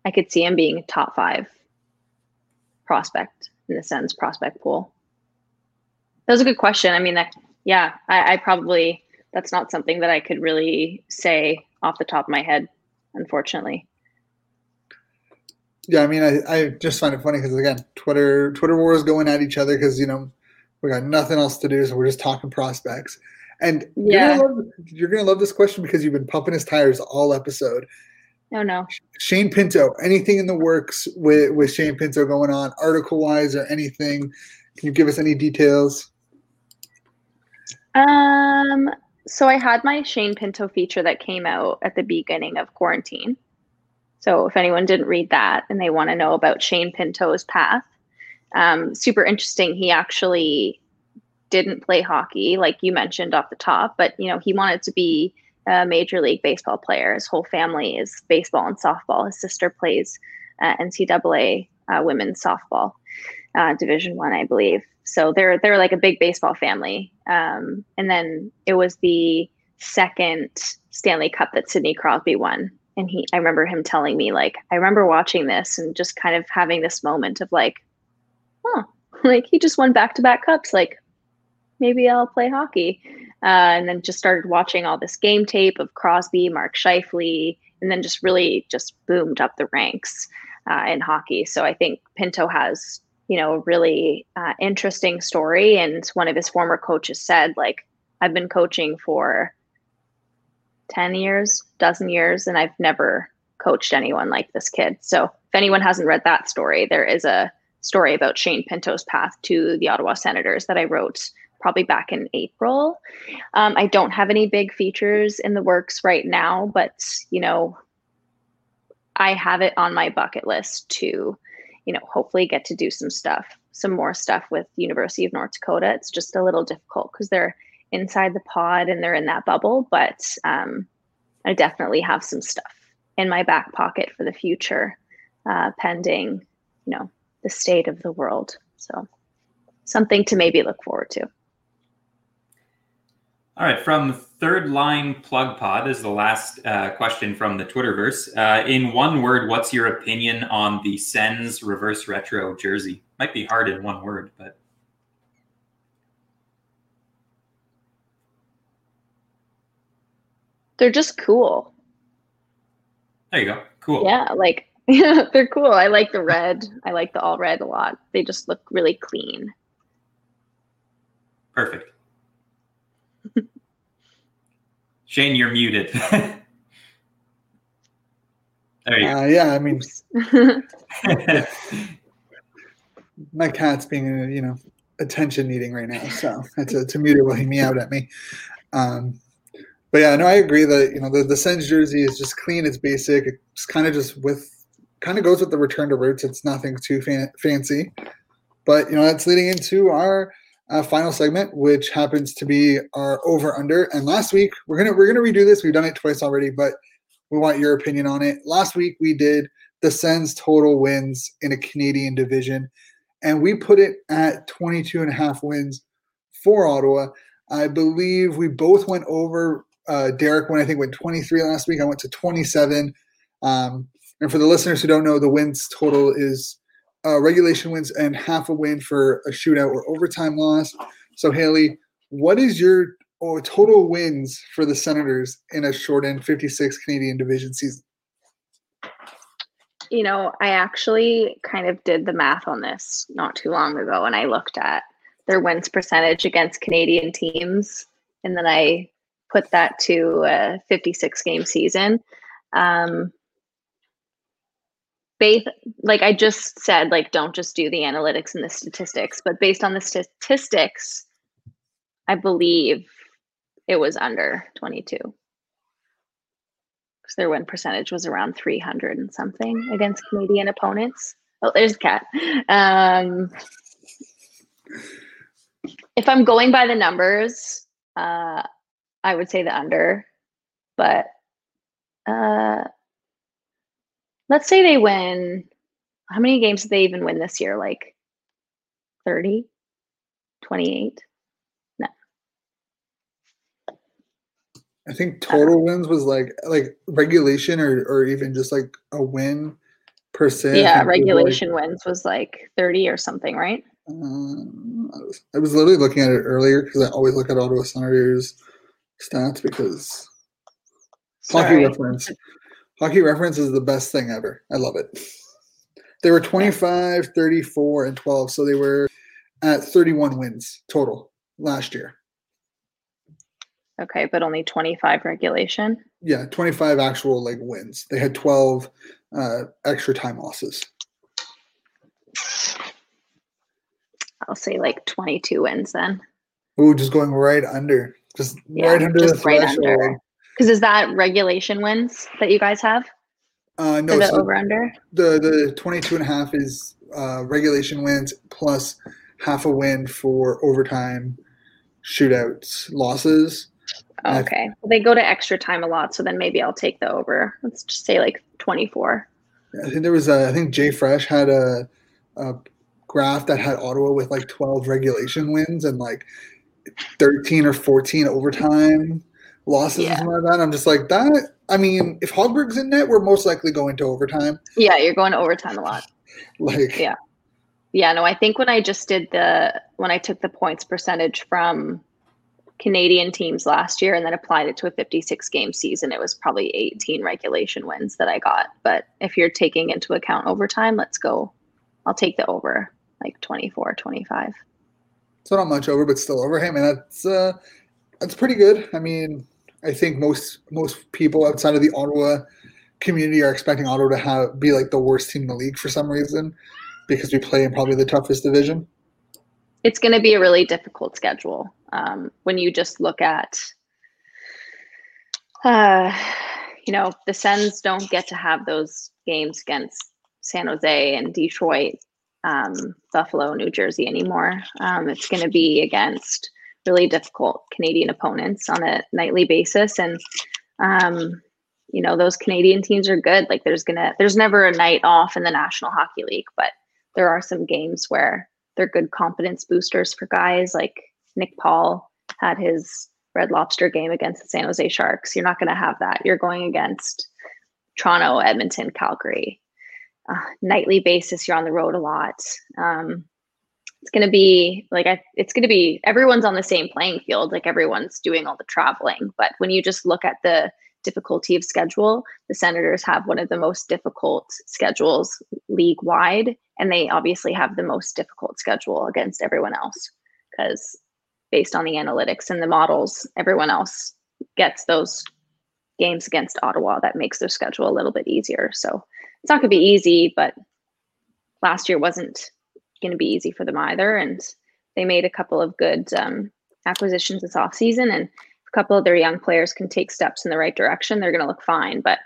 I could see him being a top 5 prospect in the Sens prospect pool. That was a good question. I mean, that's not something that I could really say off the top of my head, unfortunately. Yeah, I mean, I just find it funny because, again, Twitter wars going at each other because, you know, we got nothing else to do, so we're just talking prospects. And yeah, you're going to love this question because you've been pumping his tires all episode. Oh, no. Shane Pinto, anything in the works with Shane Pinto going on, article-wise or anything? Can you give us any details? So I had my Shane Pinto feature that came out at the beginning of quarantine. So if anyone didn't read that and they want to know about Shane Pinto's path, super interesting. He actually didn't play hockey, like you mentioned off the top, but you know, he wanted to be a Major League Baseball player. His whole family is baseball and softball. His sister plays NCAA women's softball. Division I, I believe. So they're like a big baseball family. And then it was the second Stanley Cup that Sidney Crosby won. And I remember him telling me, like, I remember watching this and just kind of having this moment of like, oh, like he just won back-to-back cups. Like, maybe I'll play hockey. And then just started watching all this game tape of Crosby, Mark Scheifele, and then just really just boomed up the ranks in hockey. So I think Pinto has, you know, a really interesting story. And one of his former coaches said, like, I've been coaching for 10 years, dozen years, and I've never coached anyone like this kid. So if anyone hasn't read that story, there is a story about Shane Pinto's path to the Ottawa Senators that I wrote probably back in April. I don't have any big features in the works right now, but, you know, I have it on my bucket list to, you know, hopefully get to do some more stuff with University of North Dakota. It's just a little difficult because they're inside the pod and they're in that bubble, but I definitely have some stuff in my back pocket for the future, pending, you know, the state of the world. So something to maybe look forward to. All right, from Third Line Plug Pod is the last question from the Twitterverse. In one word, what's your opinion on the Sens reverse retro jersey? Might be hard in one word, but. They're just cool. There you go. Cool. Yeah, like they're cool. I like the red. I like the all red a lot. They just look really clean. Perfect. Shane, you're muted. There you go. Yeah, I mean, my cat's being, attention needing right now, so it's muted while he meowed at me. But yeah, no, I agree that the Sens jersey is just clean. It's basic. It's kind of just goes with the return to roots. It's nothing too fancy, but that's leading into our. Final segment, which happens to be our over under. And last week we're gonna redo this. We've done it twice already, but we want your opinion on it. Last week we did the Sens total wins in a Canadian division, and we put it at 22.5 wins for Ottawa. I believe we both went over. Derek went 23 last week. I went to 27. And for the listeners who don't know, the wins total is. Regulation wins and half a win for a shootout or overtime loss. So, Haley, what is your total wins for the Senators in a shortened 56 Canadian division season? I actually kind of did the math on this not too long ago, and I looked at their wins percentage against Canadian teams, and then I put that to a 56-game season. Like I just said, don't just do the analytics and the statistics, but based on the statistics, I believe it was under 22. Because their win percentage was around 300 and something against Canadian opponents. Oh, there's a cat. If I'm going by the numbers, I would say the under, but... let's say they win, how many games did they even win this year? Like 30, 28? No. I think total wins was like regulation or even just like a win per se. Yeah, regulation wins was like 30 or something, right? I was literally looking at it earlier because I always look at Ottawa Senators stats because hockey reference. Hockey Reference is the best thing ever. I love it. They were 25, 34, and 12, so they were at 31 wins total last year. Okay, but only 25 regulation? Yeah, 25 actual wins. They had 12 extra time losses. I'll say 22 wins then. Ooh, just going right under. Just right under the threshold. Because is that regulation wins that you guys have? No. The over under? The 22.5 is regulation wins plus half a win for overtime shootouts losses. Okay. Well, they go to extra time a lot, so then maybe I'll take the over. Let's just say 24. I think there was Jay Fresh had a graph that had Ottawa with 12 regulation wins and 13 or 14 overtime losses and all that. I'm just that. I mean, if Hogberg's in net, we're most likely going to overtime. Yeah, you're going to overtime a lot. Yeah. No, I think when I just did when I took the points percentage from Canadian teams last year and then applied it to a 56 game season, it was probably 18 regulation wins that I got. But if you're taking into account overtime, I'll take the over 24, 25. So not much over, but still over. Hey man, that's pretty good. I mean, I think most people outside of the Ottawa community are expecting Ottawa to be the worst team in the league for some reason because we play in probably the toughest division. It's going to be a really difficult schedule. When you just look at, the Sens don't get to have those games against San Jose and Detroit, Buffalo, New Jersey anymore. It's going to be against really difficult Canadian opponents on a nightly basis. And, those Canadian teams are good. There's never a night off in the National Hockey League, but there are some games where they're good confidence boosters for guys. Like Nick Paul had his Red Lobster game against the San Jose Sharks. You're not going to have that. You're going against Toronto, Edmonton, Calgary. Nightly basis, you're on the road a lot. It's going to be like, it's going to be, everyone's on the same playing field. Like, everyone's doing all the traveling. But when you just look at the difficulty of schedule, the Senators have one of the most difficult schedules league wide. And they obviously have the most difficult schedule against everyone else, because based on the analytics and the models, everyone else gets those games against Ottawa. That makes their schedule a little bit easier. So it's not going to be easy, but last year wasn't going to be easy for them either. And they made a couple of good acquisitions this offseason, and a couple of their young players can take steps in the right direction, they're going to look fine. But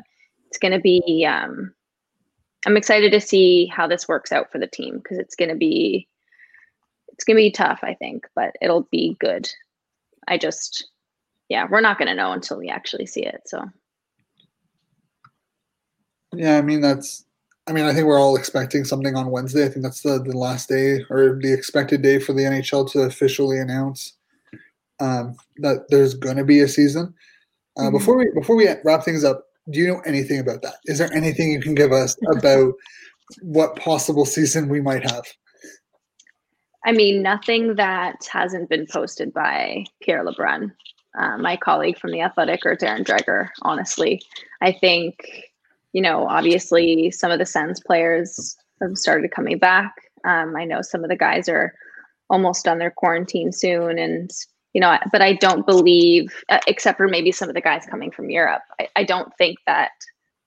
it's going to be, I'm excited to see how this works out for the team, because it's going to be tough, I think, but it'll be good. We're not going to know until we actually see it. So. Yeah. I think we're all expecting something on Wednesday. I think that's the last day, or the expected day, for the NHL to officially announce that there's going to be a season. Mm-hmm. Before we wrap things up, do you know anything about that? Is there anything you can give us about what possible season we might have? I mean, nothing that hasn't been posted by Pierre Lebrun, my colleague from The Athletic, or Darren Dreger, honestly. I think, obviously some of the Sens players have started coming back. I know some of the guys are almost on their quarantine soon. And, but I don't believe, except for maybe some of the guys coming from Europe, I don't think that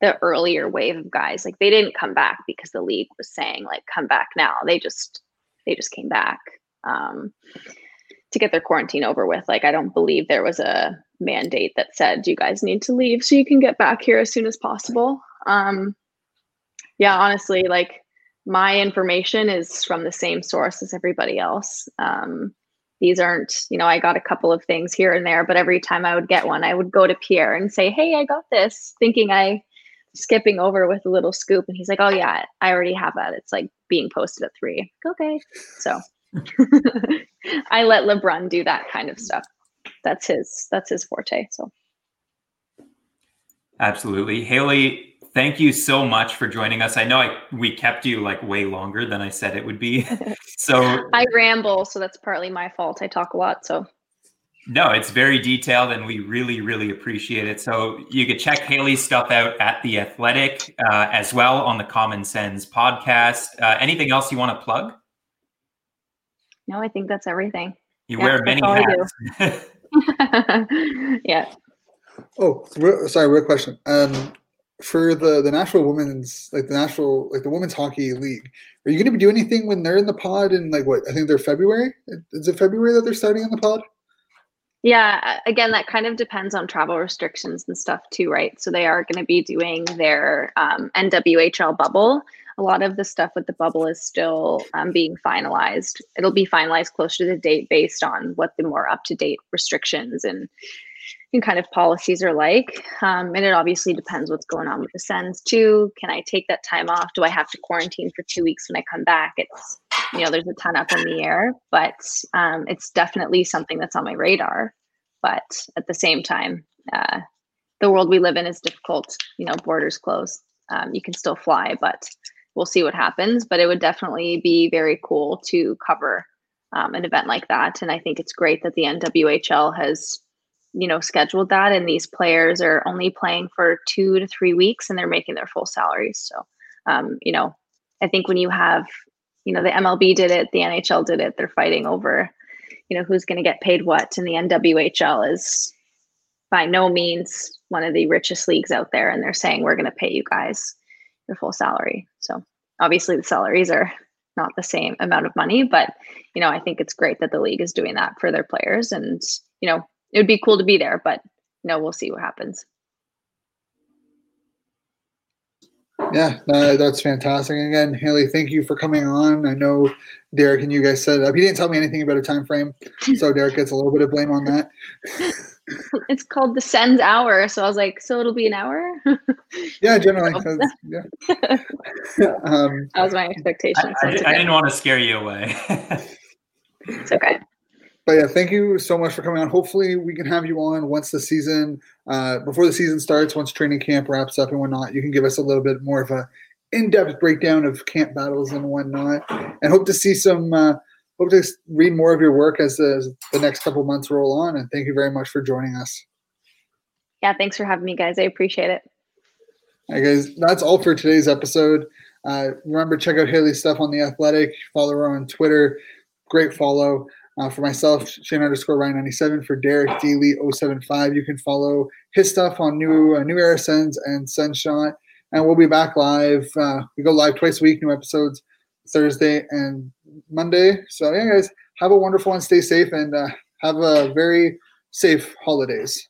the earlier wave of guys, like, they didn't come back because the league was saying, like, come back now. They just came back to get their quarantine over with. Like, I don't believe there was a mandate that said, you guys need to leave so you can get back here as soon as possible. Honestly, like, my information is from the same source as everybody else. These aren't, I got a couple of things here and there, but every time I would get one, I would go to Pierre and say, hey, I got this, thinking I skipping over with a little scoop, and he's like, oh yeah, I already have that, it's like being posted at 3. Okay, so I let LeBron do that kind of stuff. That's his forte. So absolutely. Haley, thank you so much for joining us. I know we kept you like way longer than I said it would be. So I ramble, so that's partly my fault. I talk a lot, so no, it's very detailed, and we really, really appreciate it. So you can check Haley's stuff out at The Athletic, as well on the Common Sense podcast. Anything else you want to plug? No, I think that's everything. You wear many hats. Yeah. Oh, sorry. Real question. For the Nashville women's, the women's hockey league, are you going to be doing anything when they're in the pod? And I think they're February. Is it February that they're starting in the pod? Yeah, again, that kind of depends on travel restrictions and stuff too, right? So they are going to be doing their NWHL bubble. A lot of the stuff with the bubble is still being finalized. It'll be finalized closer to the date based on what the more up-to-date restrictions and kind of policies are like. And it obviously depends what's going on with the Sens too. Can I take that time off? Do I have to quarantine for 2 weeks when I come back? It's, there's a ton up in the air, but it's definitely something that's on my radar. But at the same time, the world we live in is difficult, borders closed. You can still fly, but we'll see what happens. But it would definitely be very cool to cover an event like that. And I think it's great that the NWHL has, scheduled that. And these players are only playing for 2 to 3 weeks, and they're making their full salaries. So, I think when you have, the MLB did it, the NHL did it, they're fighting over, who's going to get paid what. And the NWHL is by no means one of the richest leagues out there. And they're saying, we're going to pay you guys your full salary. So obviously the salaries are not the same amount of money, but, I think it's great that the league is doing that for their players. And, it would be cool to be there, but, we'll see what happens. Yeah, that's fantastic. And again, Haley, thank you for coming on. I know Derek and you guys set it up. He didn't tell me anything about a time frame, so Derek gets a little bit of blame on that. It's called the Sens Hour, so I was like, so it'll be an hour? Yeah, generally. Yeah. That was my expectation. I didn't want to scare you away. It's okay. But yeah, thank you so much for coming on. Hopefully we can have you on once the season, before the season starts, once training camp wraps up and whatnot, you can give us a little bit more of a in-depth breakdown of camp battles and whatnot, and hope to see some, hope to read more of your work as the next couple months roll on. And thank you very much for joining us. Yeah, thanks for having me, guys. I appreciate it. All right, guys, that's all for today's episode. Remember, check out Haley's stuff on The Athletic. Follow her on Twitter. Great follow. For myself, Shane_Ryan97. For Derek Dealey075, you can follow his stuff on New Era Sens and Senshot. And we'll be back live. We go live twice a week, new episodes Thursday and Monday. So yeah, guys, have a wonderful one. Stay safe and have a very safe holidays.